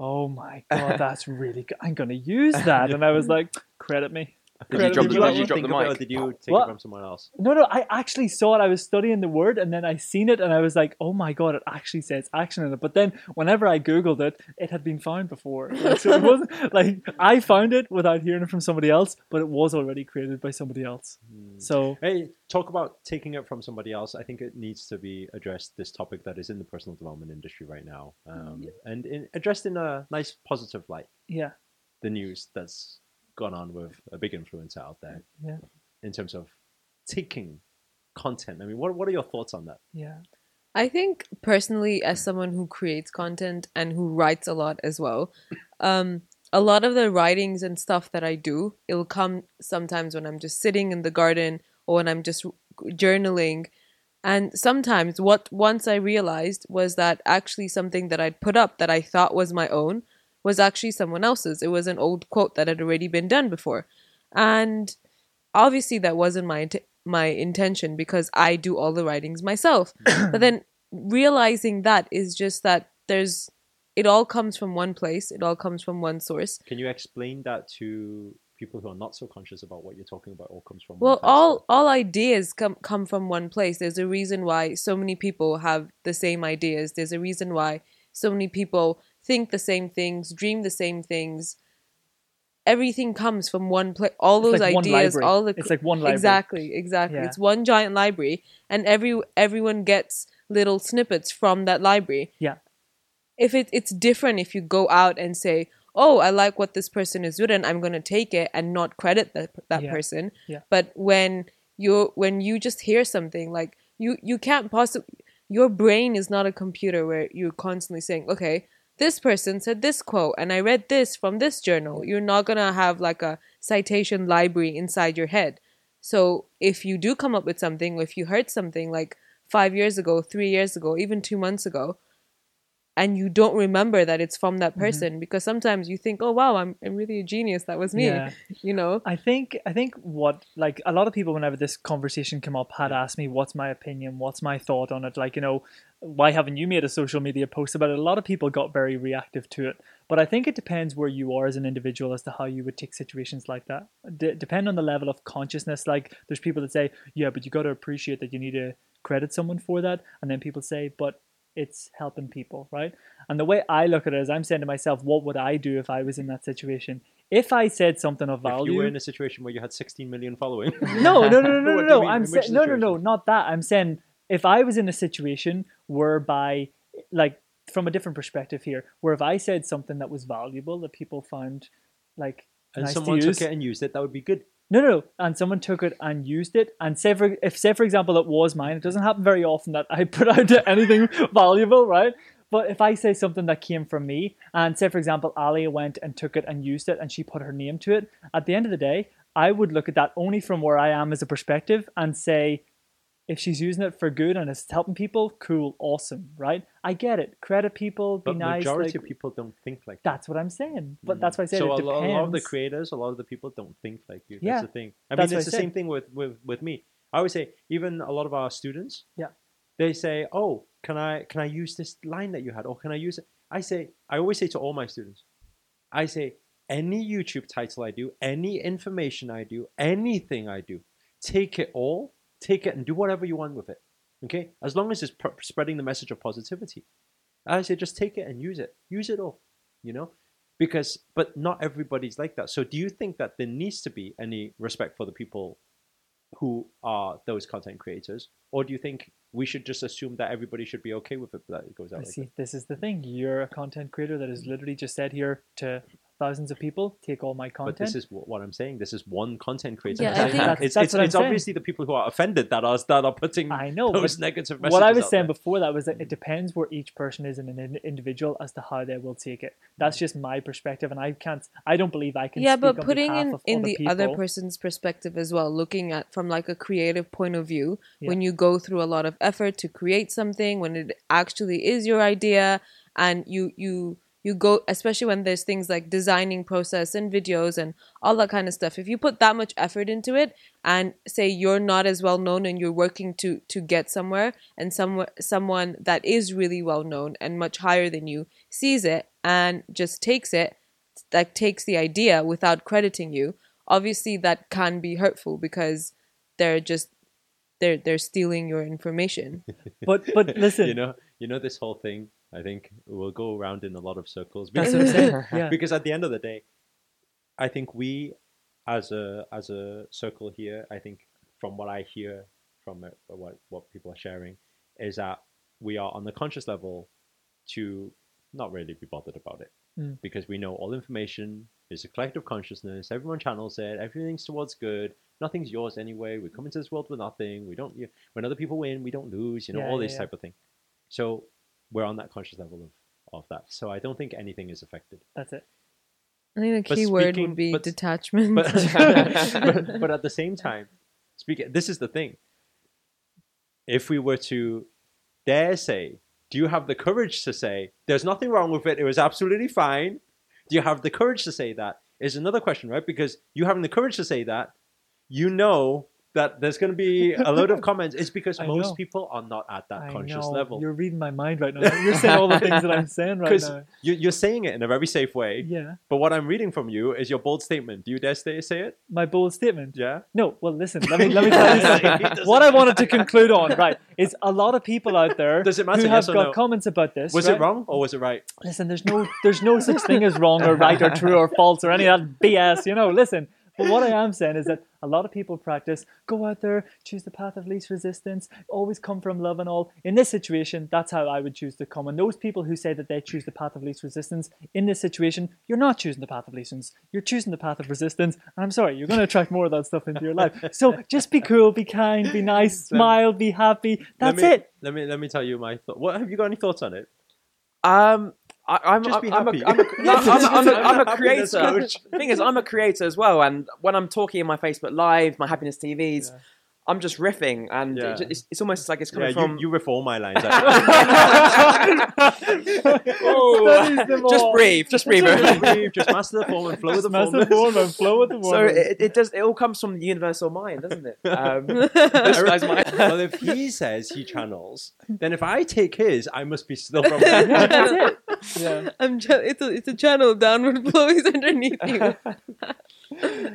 oh my God, that's really good. I'm going to use that. And I was like, credit me. Did you drop, did you the, did you drop the mic? Or did you take what? it from someone else? No, no, I actually saw it. I was studying the word and then I seen it and I was like, oh my God, it actually says action in it. But then whenever I Googled it, it had been found before. Like, so it wasn't like I found it without hearing it from somebody else, but it was already created by somebody else. Mm. So, hey, talk about taking it from somebody else. I think it needs to be addressed, this topic that is in the personal development industry right now. Um, yeah. And in, addressed in a nice positive light. Yeah. The news that's gone on with a big influencer out there, yeah, in terms of taking content. I mean, what what are your thoughts on that? Yeah, I think personally, as someone who creates content and who writes a lot as well, um, a lot of the writings and stuff that I do, it'll come sometimes when I'm just sitting in the garden or when I'm just journaling. And sometimes what once I realized was that actually something that I'd put up that I thought was my own was actually someone else's. It was an old quote that had already been done before. And obviously that wasn't my int- my intention because I do all the writings myself. But then realizing that is just that there's, it all comes from one place. It all comes from one source. Can you explain that to people who are not so conscious about what you're talking about? All comes from well, one place. all all ideas come come from one place. There's a reason why so many people have the same ideas. There's a reason why so many people think the same things, dream the same things. Everything comes from one place. All it's those like ideas, all the it's like one library. Exactly, exactly. Yeah. It's one giant library, and every everyone gets little snippets from that library. Yeah. If it it's different, if you go out and say, "Oh, I like what this person has written. I'm going to take it and not credit that that yeah. person." Yeah. But when you when you just hear something like you you can't possibly your brain is not a computer where you're constantly saying, "Okay, this person said this quote and I read this from this journal." You're not going to have like a citation library inside your head. So if you do come up with something, or if you heard something like five years ago, three years ago, even two months ago, and you don't remember that it's from that person, mm-hmm. because sometimes you think, oh, wow, I'm I'm really a genius. That was me, yeah. you know? I think I think what, like, a lot of people, whenever this conversation came up, had asked me, what's my opinion? What's my thought on it? Like, you know, why haven't you made a social media post about it? A lot of people got very reactive to it. But I think it depends where you are as an individual as to how you would take situations like that. D- depend on the level of consciousness. Like, there's people that say, yeah, but you got to appreciate that you need to credit someone for that. And then people say, but it's helping people, right? And the way I look at it is I'm saying to myself, what would I do if I was in that situation? If I said something of value... If you were in a situation where you had sixteen million following. No, no, no, no, no, no, no. I'm saying, no, no, no, not that. I'm saying if I was in a situation whereby, like, from a different perspective here, where if I said something that was valuable, that people found, like, nice to use. And someone took it and used it, that would be good. No, no, no. And someone took it and used it. And say for, if, say, for example, it was mine, it doesn't happen very often that I put out anything valuable, right? But if I say something that came from me, and say, for example, Alia went and took it and used it and she put her name to it, at the end of the day, I would look at that only from where I am as a perspective and say, if she's using it for good and it's helping people, cool, awesome, right? I get it. Credit people, be but nice. But majority like, of people don't think like that. That's what I'm saying. But mm. that's why I said so it depends. So a lot of the creators, a lot of the people don't think like you. Yeah. That's the thing. I that's mean, it's I the said. same thing with, with, with me. I would say even a lot of our students, yeah, they say, oh, can I can I use this line that you had? Or can I use it? I say, I always say to all my students, I say, any YouTube title I do, any information I do, anything I do, take it all. Take it and do whatever you want with it, okay? As long as it's pr- spreading the message of positivity. I say just take it and use it. Use it all, you know? Because, but not everybody's like that. So do you think that there needs to be any respect for the people who are those content creators? Or do you think we should just assume that everybody should be okay with it that it goes out I like see, that? This is the thing. You're a content creator that is literally just said here to... thousands of people take all my content. But this is what I'm saying. This is one content creator. Yeah, I think that's, it's that's it's, it's obviously the people who are offended that are that are putting I know, those negative messages. What I was saying there. before that was that it depends where each person is in an individual as to how they will take it. That's just my perspective, and I can't. I don't believe I can. Yeah, speak but on putting in, in the people. Other person's perspective as well, looking at from like a creative point of view, yeah. when you go through a lot of effort to create something, when it actually is your idea, and you you. You go, especially when there's things like designing process and videos and all that kind of stuff. If you put that much effort into it and say you're not as well known and you're working to to get somewhere and some, someone that is really well known and much higher than you sees it and just takes it, like takes the idea without crediting you, obviously that can be hurtful because they're just they're they're stealing your information. But but listen, you know you know this whole thing, I think we'll go around in a lot of circles because, that's what I'm saying. Yeah. Because at the end of the day, I think we as a as a circle here, I think from what I hear from what what people are sharing is that we are on the conscious level to not really be bothered about it mm. because we know all information is a collective consciousness. Everyone channels it. Everything's towards good. Nothing's yours anyway. We come into this world with nothing. We don't. When other people win, we don't lose. You know yeah, all yeah, this yeah. type of thing. So we're on that conscious level of of that. So I don't think anything is affected. That's it. I think the key speaking, word would be but, detachment. But, but, but at the same time, speaking. This is the thing. If we were to dare say, do you have the courage to say, there's nothing wrong with it, it was absolutely fine? Do you have the courage to say that? Is another question, right? Because you having the courage to say that, you know that there's going to be a load of comments. It's because I most know. people are not at that I conscious know. level. You're reading my mind right now. You're saying all the things that I'm saying right now. You, you're saying it in a very safe way. Yeah. But what I'm reading from you is your bold statement. Do you dare say it? My bold statement? Yeah. No. Well, listen. Let me let me tell you something. What I wanted to conclude on, right, is a lot of people out there Does it matter, who have yes got no? comments about this. Was right? it wrong or was it right? Listen, there's no there's no such thing as wrong or right or true or false or any of that B S. You know, listen. But what I am saying is that a lot of people practice, go out there, choose the path of least resistance, always come from love and all. In this situation, that's how I would choose to come. And those people who say that they choose the path of least resistance, in this situation, you're not choosing the path of least resistance. You're choosing the path of resistance. And I'm sorry, you're going to attract more of that stuff into your life. So just be cool, be kind, be nice, smile, be happy. That's let me, it. Let me let me tell you my thought. What have you got any thoughts on it? Um... I, I'm, Just be I'm, happy. A, I'm, a, no, I'm, I'm, a, I'm a creator. The thing is, I'm a creator as well. And when I'm talking in my Facebook Live, my Happiness T Vs, yeah. I'm just riffing, and yeah. it's, it's almost like it's coming yeah, you, from. You riff all my lines. oh, just breathe, just breathe, just breathe, just master the form and flow with the form. Master the form and flow with the form. So it, it does. It all comes from the universal mind, doesn't it? Um, this guy's mind. Well, if he says he channels, then if I take his, I must be still from. That's it. Yeah, I'm. Ch- it's a it's a channel. Downward flow is underneath you.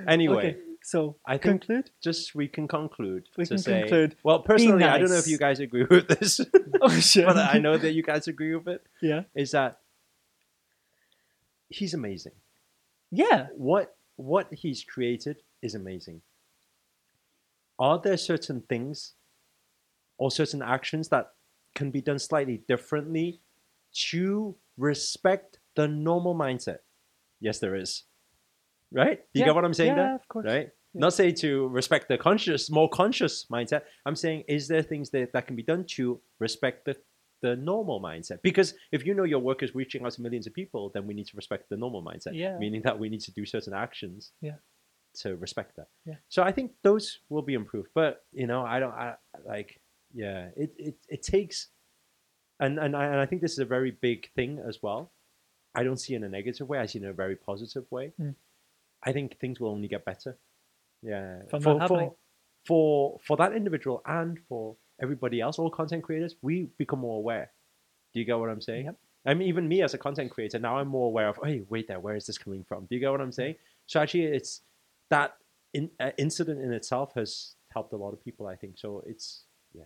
Anyway. Okay. So I think conclude? just we can conclude. We to can say, conclude. Well, personally, nice. I don't know if you guys agree with this, oh, sure. but I know that you guys agree with it. Yeah, is that he's amazing. Yeah, what what he's created is amazing. Are there certain things or certain actions that can be done slightly differently to respect the normal mindset? Yes, there is. Right? Do you yeah. get what I'm saying yeah, there? Yeah, of course. Right? Yeah. Not say to respect the conscious, more conscious mindset. I'm saying, is there things that, that can be done to respect the, the normal mindset? Because if you know your work is reaching out to millions of people, then we need to respect the normal mindset. Yeah. Meaning that we need to do certain actions yeah. to respect that. Yeah. So I think those will be improved. But, you know, I don't, I, like, yeah, it, it, it takes, and, and, I, and I think this is a very big thing as well. I don't see it in a negative way. I see it in a very positive way. Mm. I think things will only get better. Yeah. From for, for, for for that individual and for everybody else, all content creators, we become more aware. Do you get what I'm saying? Yep. I mean, even me as a content creator, now I'm more aware of, hey, wait there, where is this coming from? Do you get what I'm saying? So actually, it's that in, uh, incident in itself has helped a lot of people, I think. So it's, yeah.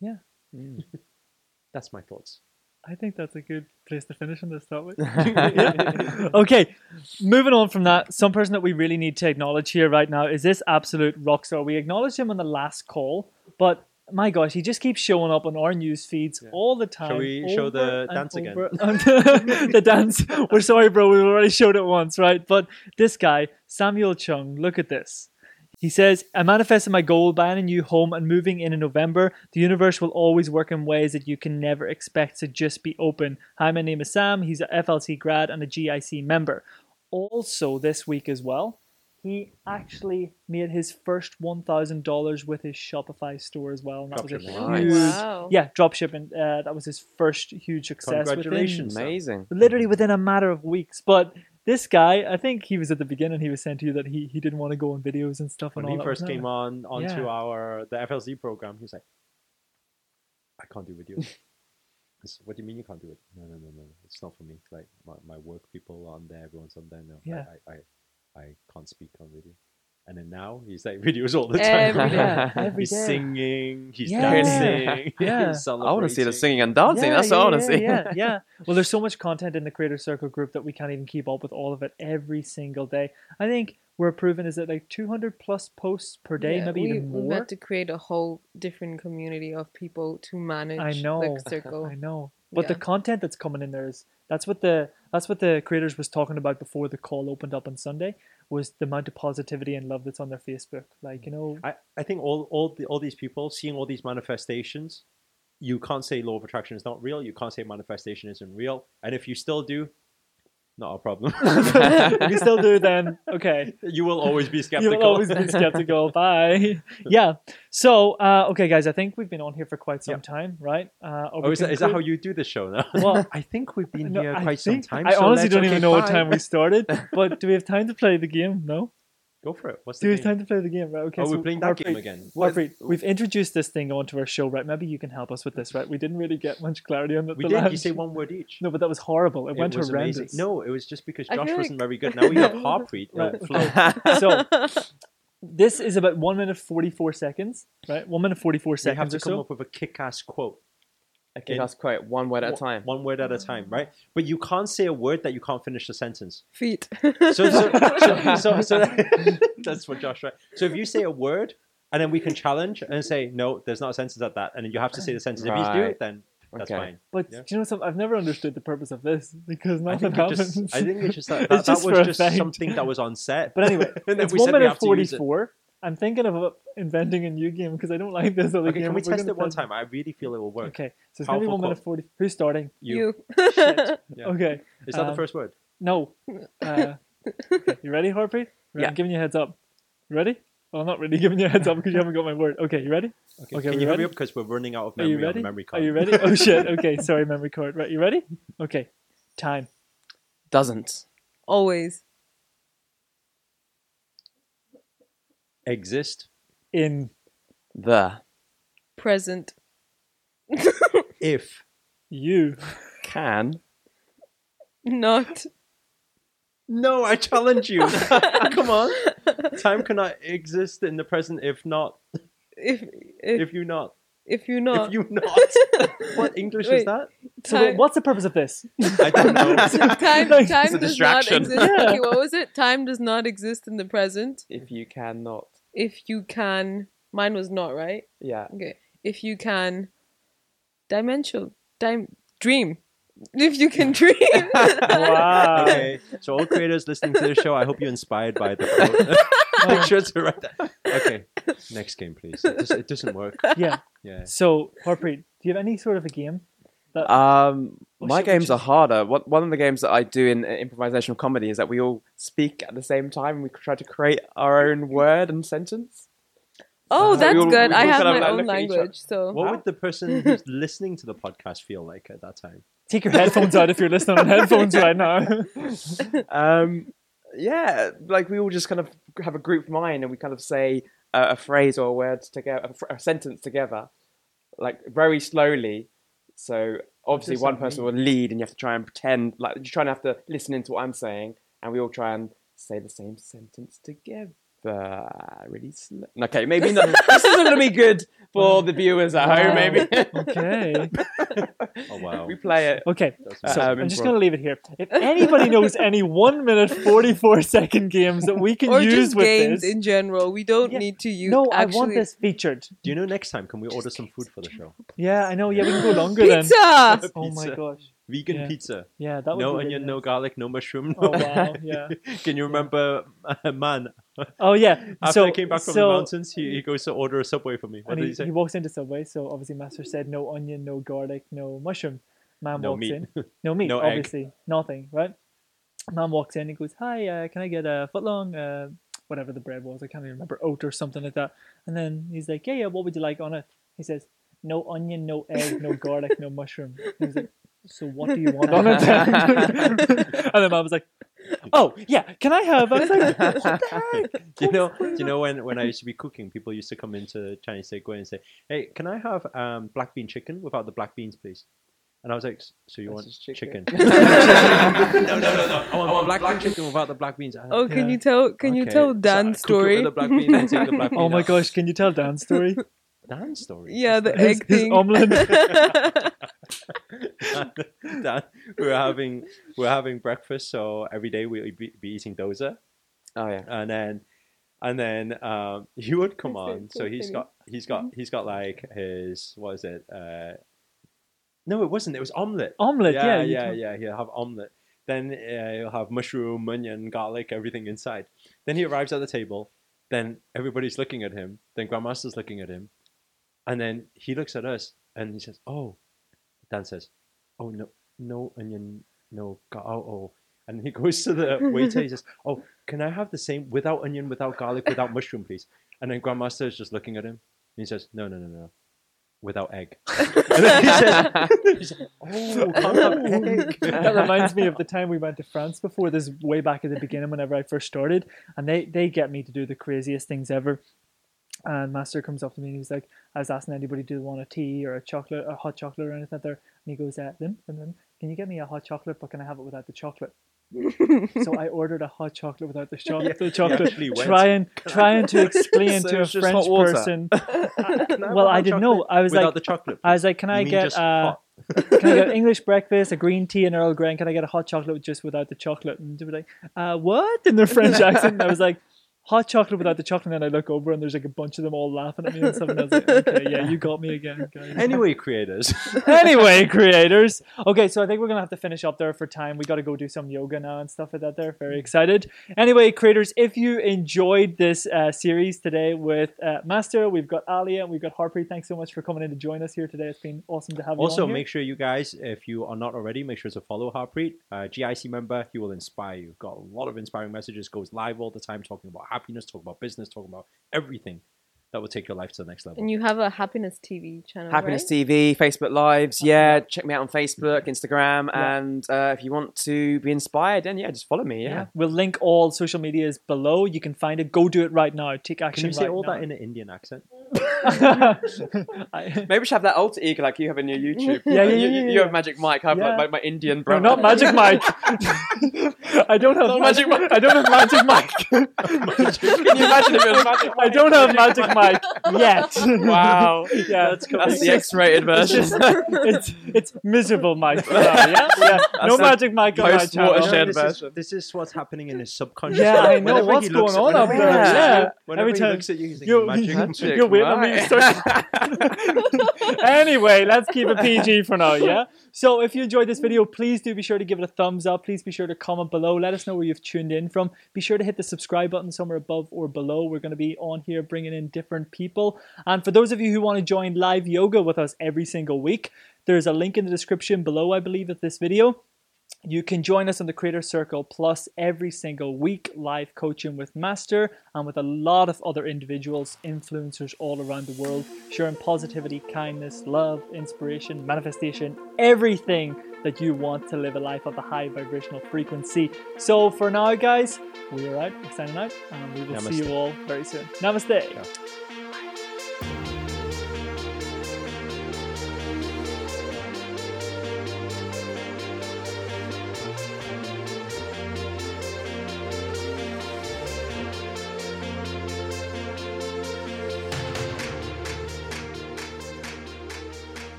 Yeah. Mm. That's my thoughts. I think that's a good place to finish on this topic. yeah. Okay, moving on from that, some person that we really need to acknowledge here right now is this absolute rock star. We acknowledged him on the last call, but my gosh, he just keeps showing up on our news feeds yeah. all the time. Shall we show the dance again? The dance. We're sorry, bro. We already showed it once, right? But this guy, Samuel Chung, look at this. He says, I manifested my goal, buying a new home and moving in in November. The universe will always work in ways that you can never expect, so just be open. Hi, my name is Sam. He's an F L C grad and a G I C member. Also this week as well, he actually made his first one thousand dollars with his Shopify store as well. And that was a huge, wow. Yeah, dropshipping. Uh, that was his first huge success. Congratulations. Within, amazing. Literally within a matter of weeks. But... this guy, I think he was at the beginning, he was saying to you that he, he didn't want to go on videos and stuff. When and all he first that. came on onto yeah. our the F L C program, he was like, I can't do videos. What do you mean you can't do it? No, no, no, no. It's not for me. Like my, my work people are on there, everyone's on there. No, yeah. I, I I can't speak on video. And then now he's like videos all the time. Every day, every he's day. singing, he's yeah. dancing. Yeah, he's celebrating. I want to see the singing and dancing. Yeah, That's yeah, what I want to yeah, see. Yeah, yeah. Well, there's so much content in the Creator Circle group that we can't even keep up with all of it every single day. I think we're proven is that like two hundred plus posts per day, yeah, maybe we, even more. We've had to create a whole different community of people to manage I know, the circle. I know. But yeah. the content that's coming in there is that's what the that's what the creators was talking about before the call opened up on Sunday, was the amount of positivity and love that's on their Facebook. Like, you know, I, I think all all the, all these people seeing all these manifestations, you can't say law of attraction is not real. You can't say manifestation isn't real. And if you still do, not a problem. If you still do, then okay. You will always be skeptical. You will always be skeptical. Bye. Yeah. So, uh, okay, guys, I think we've been on here for quite some yep. time, right? Uh, oh, is that, is that how you do the show now? Well, I think we've been no, here I quite some time. I so honestly don't okay, even know bye. what time we started, but do we have time to play the game? No? Go for it. What's the do game? Do we have time to play the game? Right? Okay, oh, so we're playing that Harpreet, game again. Harpreet, we've introduced this thing onto our show, right? Maybe you can help us with this, right? We didn't really get much clarity on the We the did. Lunch. You say one word each. No, but that was horrible. It, it went was horrendous. Amazing. No, it was just because Josh wasn't like... very good. Now we have Harpreet. Right. Flow. So this is about one minute forty-four seconds, right? one minute forty-four seconds. You have to come so. up with a kick-ass quote. A kick-ass quote, one word at a time. One word at a time, right? But you can't say a word that you can't finish the sentence. Feet. So, so, so, so, so that, that's what Josh, right? So if you say a word, and then we can challenge and say, no, there's not a sentence at that, and then you have to say the sentence. Right. If you do it, then that's okay. fine. But yeah. do you know something? I've never understood the purpose of this because nothing I happens. Just, I think it's just that, that, it's just that was just effect. something that was on set. But anyway, and it's one minute forty-four. I'm thinking of inventing a new game because I don't like this other okay, game. Can we We're test it one time? I really feel it will work. Okay, so it's going to be one minute forty. Who's starting? You. you. Shit. Yeah. Okay. Is that um, the first word? No. Uh, okay. You ready, Harpreet? Yeah. I'm giving you a heads up. You ready? Well, I'm not really giving you a heads up because you haven't got my word. Okay, you ready? Okay, okay can you hurry up because we're running out of memory on the memory card. Are you ready? Oh, shit. Okay, sorry, memory card. Right, you ready? Okay. Time. Doesn't. Always. Exist in the present. If you can not. No, I challenge you. Come on. Time cannot exist in the present if not. If if, if you not. If you not. If you not. What English Wait, is that? Time. So what's the purpose of this? I don't know. time like, time does distraction. not exist. Yeah. Okay, what was it? Time does not exist in the present. If you cannot. If you can, mine was not right. Yeah. Okay. If you can, dimension, dim, dream. If you can dream. Wow. Okay. So all creators listening to this show, I hope you're inspired by the quote. Make sure to write that. Okay. Next game, please. It, just, it doesn't work. Yeah. Yeah. So Harpreet, do you have any sort of a game? That um, my games is... are harder. What, one of the games that I do in uh, improvisational comedy is that we all speak at the same time and we try to create our own word and sentence. Oh, uh, that's we all, good. We I have my own language. So, what would the person who's listening to the podcast feel like at that time? Take your headphones out if you're listening on headphones right now. um, yeah, like we all just kind of have a group mind and we kind of say uh, a phrase or a word together, a, fr- a sentence together, like very slowly. So obviously one person mean? will lead and you have to try and pretend, like you're trying to have to listen into what I'm saying and we all try and say the same sentence together. Really slow. Okay, maybe not. This isn't going to be good for the viewers at wow. home, maybe. Okay. Oh, wow. We play it. Okay, so um, I'm just going to leave it here. If anybody knows any one minute forty-four second games that we can or use just with games this. in general, we don't yeah. need to use. No, actually... I want this featured. Do you know next time, can we just order some food for the show? Yeah, I know. Yeah, we can go longer then. Pizza! Oh my gosh. Vegan yeah. pizza. Yeah, that would no be onion, nice. No garlic, no mushroom. Oh wow! Yeah. Can you remember uh, man? Oh yeah. After so, I came back from so, the mountains, he, he goes to order a Subway for me. What did he, he say? He walks into Subway, so obviously Master said no onion, no garlic, no mushroom. Man no walks meat. in, no meat, no obviously egg. nothing, right? Man walks in, he goes, "Hi, uh, can I get a footlong?" Uh, whatever the bread was, I can't even remember, oat or something like that. And then he's like, "Yeah, yeah, what would you like on it?" He says, "No onion, no egg, no garlic, no mushroom." He's like, "So what do you want on it?" And then mom was like, "Oh yeah, can I have?" I was like, "What the heck?" You know, you know when, when I used to be cooking, people used to come into Chinese takeaway and say, "Hey, can I have um, black bean chicken without the black beans, please?" And I was like, so you want chicken? chicken? No, no, no, no. I want, I want black, black chicken without the black beans. Oh, can yeah. you tell? Can okay. you tell Dan's so story? The black beans and take the black beans oh my out. Gosh! Can you tell Dan's story? Dan's story. Yeah, the his, egg his thing. His omelette. Dan, Dan, we were having we were having breakfast, so every day we'd be, be eating dosa. Oh yeah, and then and then um, he would come on. So he's got he's got he's got like his what is it? Uh, No, it wasn't. It was omelette. Omelette, yeah. Yeah, yeah, yeah. He'll have omelette. Then uh, he'll have mushroom, onion, garlic, everything inside. Then he arrives at the table. Then everybody's looking at him. Then Grandmaster's looking at him. And then he looks at us and he says, oh. Dan says, oh, no, no onion, no garlic. Oh, oh. And he goes to the waiter. He says, oh, can I have the same without onion, without garlic, without mushroom, please? And then Grandmaster is just looking at him. And he says, no, no, no, no. Without egg. And then he said, he said, oh, oh egg. That reminds me of the time we went to France before this, way back at the beginning whenever I first started, and they, they get me to do the craziest things ever. And Master comes up to me and he's like, I was asking anybody, do they want a tea or a chocolate, a hot chocolate or anything there? And he goes, uh, Lim, Lim, Lim, can you get me a hot chocolate, but can I have it without the chocolate? So I ordered a hot chocolate without the chocolate, yeah, the chocolate trying trying to explain so to a French person. Well, I didn't know. I was like, the chocolate, I was like, can I get uh, can I get English breakfast, a green tea, and Earl Grey? Can I get a hot chocolate just without the chocolate? And they were like, uh, what? In their French accent. And I was like, hot chocolate without the chocolate. And then I look over and there's like a bunch of them all laughing at me and something. I was like, okay, yeah, you got me again, guys. Anyway, creators. Anyway, creators. Okay, so I think we're gonna have to finish up there for time. We got to go do some yoga now and stuff like that there. Very excited. Anyway, creators, if you enjoyed this uh, series today with uh, Master, we've got Alia, we've got Harpreet. Thanks so much for coming in to join us here today. It's been awesome to have also, you on. Also, make sure you guys, if you are not already, make sure to follow Harpreet, uh, G I C member. He will inspire you. Got a lot of inspiring messages. Goes live all the time talking about happiness, talking about business, talking about everything that will take your life to the next level. And you have a Happiness T V channel, Happiness right? T V, Facebook Lives, yeah. Check me out on Facebook, Instagram, yeah. and uh, if you want to be inspired, then yeah, just follow me, yeah. yeah. We'll link all social medias below. You can find it. Go do it right now. Take action. Can you say right all now. That in an Indian accent? Maybe we should have that alter ego like you have in your YouTube. Yeah, yeah, yeah, you, you, you have Magic Mike. I have yeah. like my, my Indian brother. No, not Magic Mike. I don't have Magic Mike. I don't have Magic Mike. Can you imagine if it was Magic Mike? I don't have Magic Mike yet. Wow. Yeah, that's cool. That's it's the just, X-rated version. It's, just, it's it's miserable Mike. Now, yeah? Yeah. No Magic Mike on my channel. No, this, is, this is what's happening in his subconscious. Yeah, I know whenever what's going on up there. Yeah. Whenever he looks at you, he's like, Magic Mike. Anyway, let's keep it P G for now, yeah? So if you enjoyed this video, please do be sure to give it a thumbs up. Please be sure to comment below. Let us know where you've tuned in from. Be sure to hit the subscribe button somewhere above or below. We're going to be on here bringing in different people. And for those of you who want to join live yoga with us every single week, there's a link in the description below, I believe, of this video. You can join us on the Creator Circle Plus every single week, live coaching with Master and with a lot of other individuals, influencers all around the world, sharing positivity, kindness, love, inspiration, manifestation, everything that you want to live a life of a high vibrational frequency. So for now, guys, we are out. We're signing out, and we will Namaste. See you all very soon. Namaste. Yeah.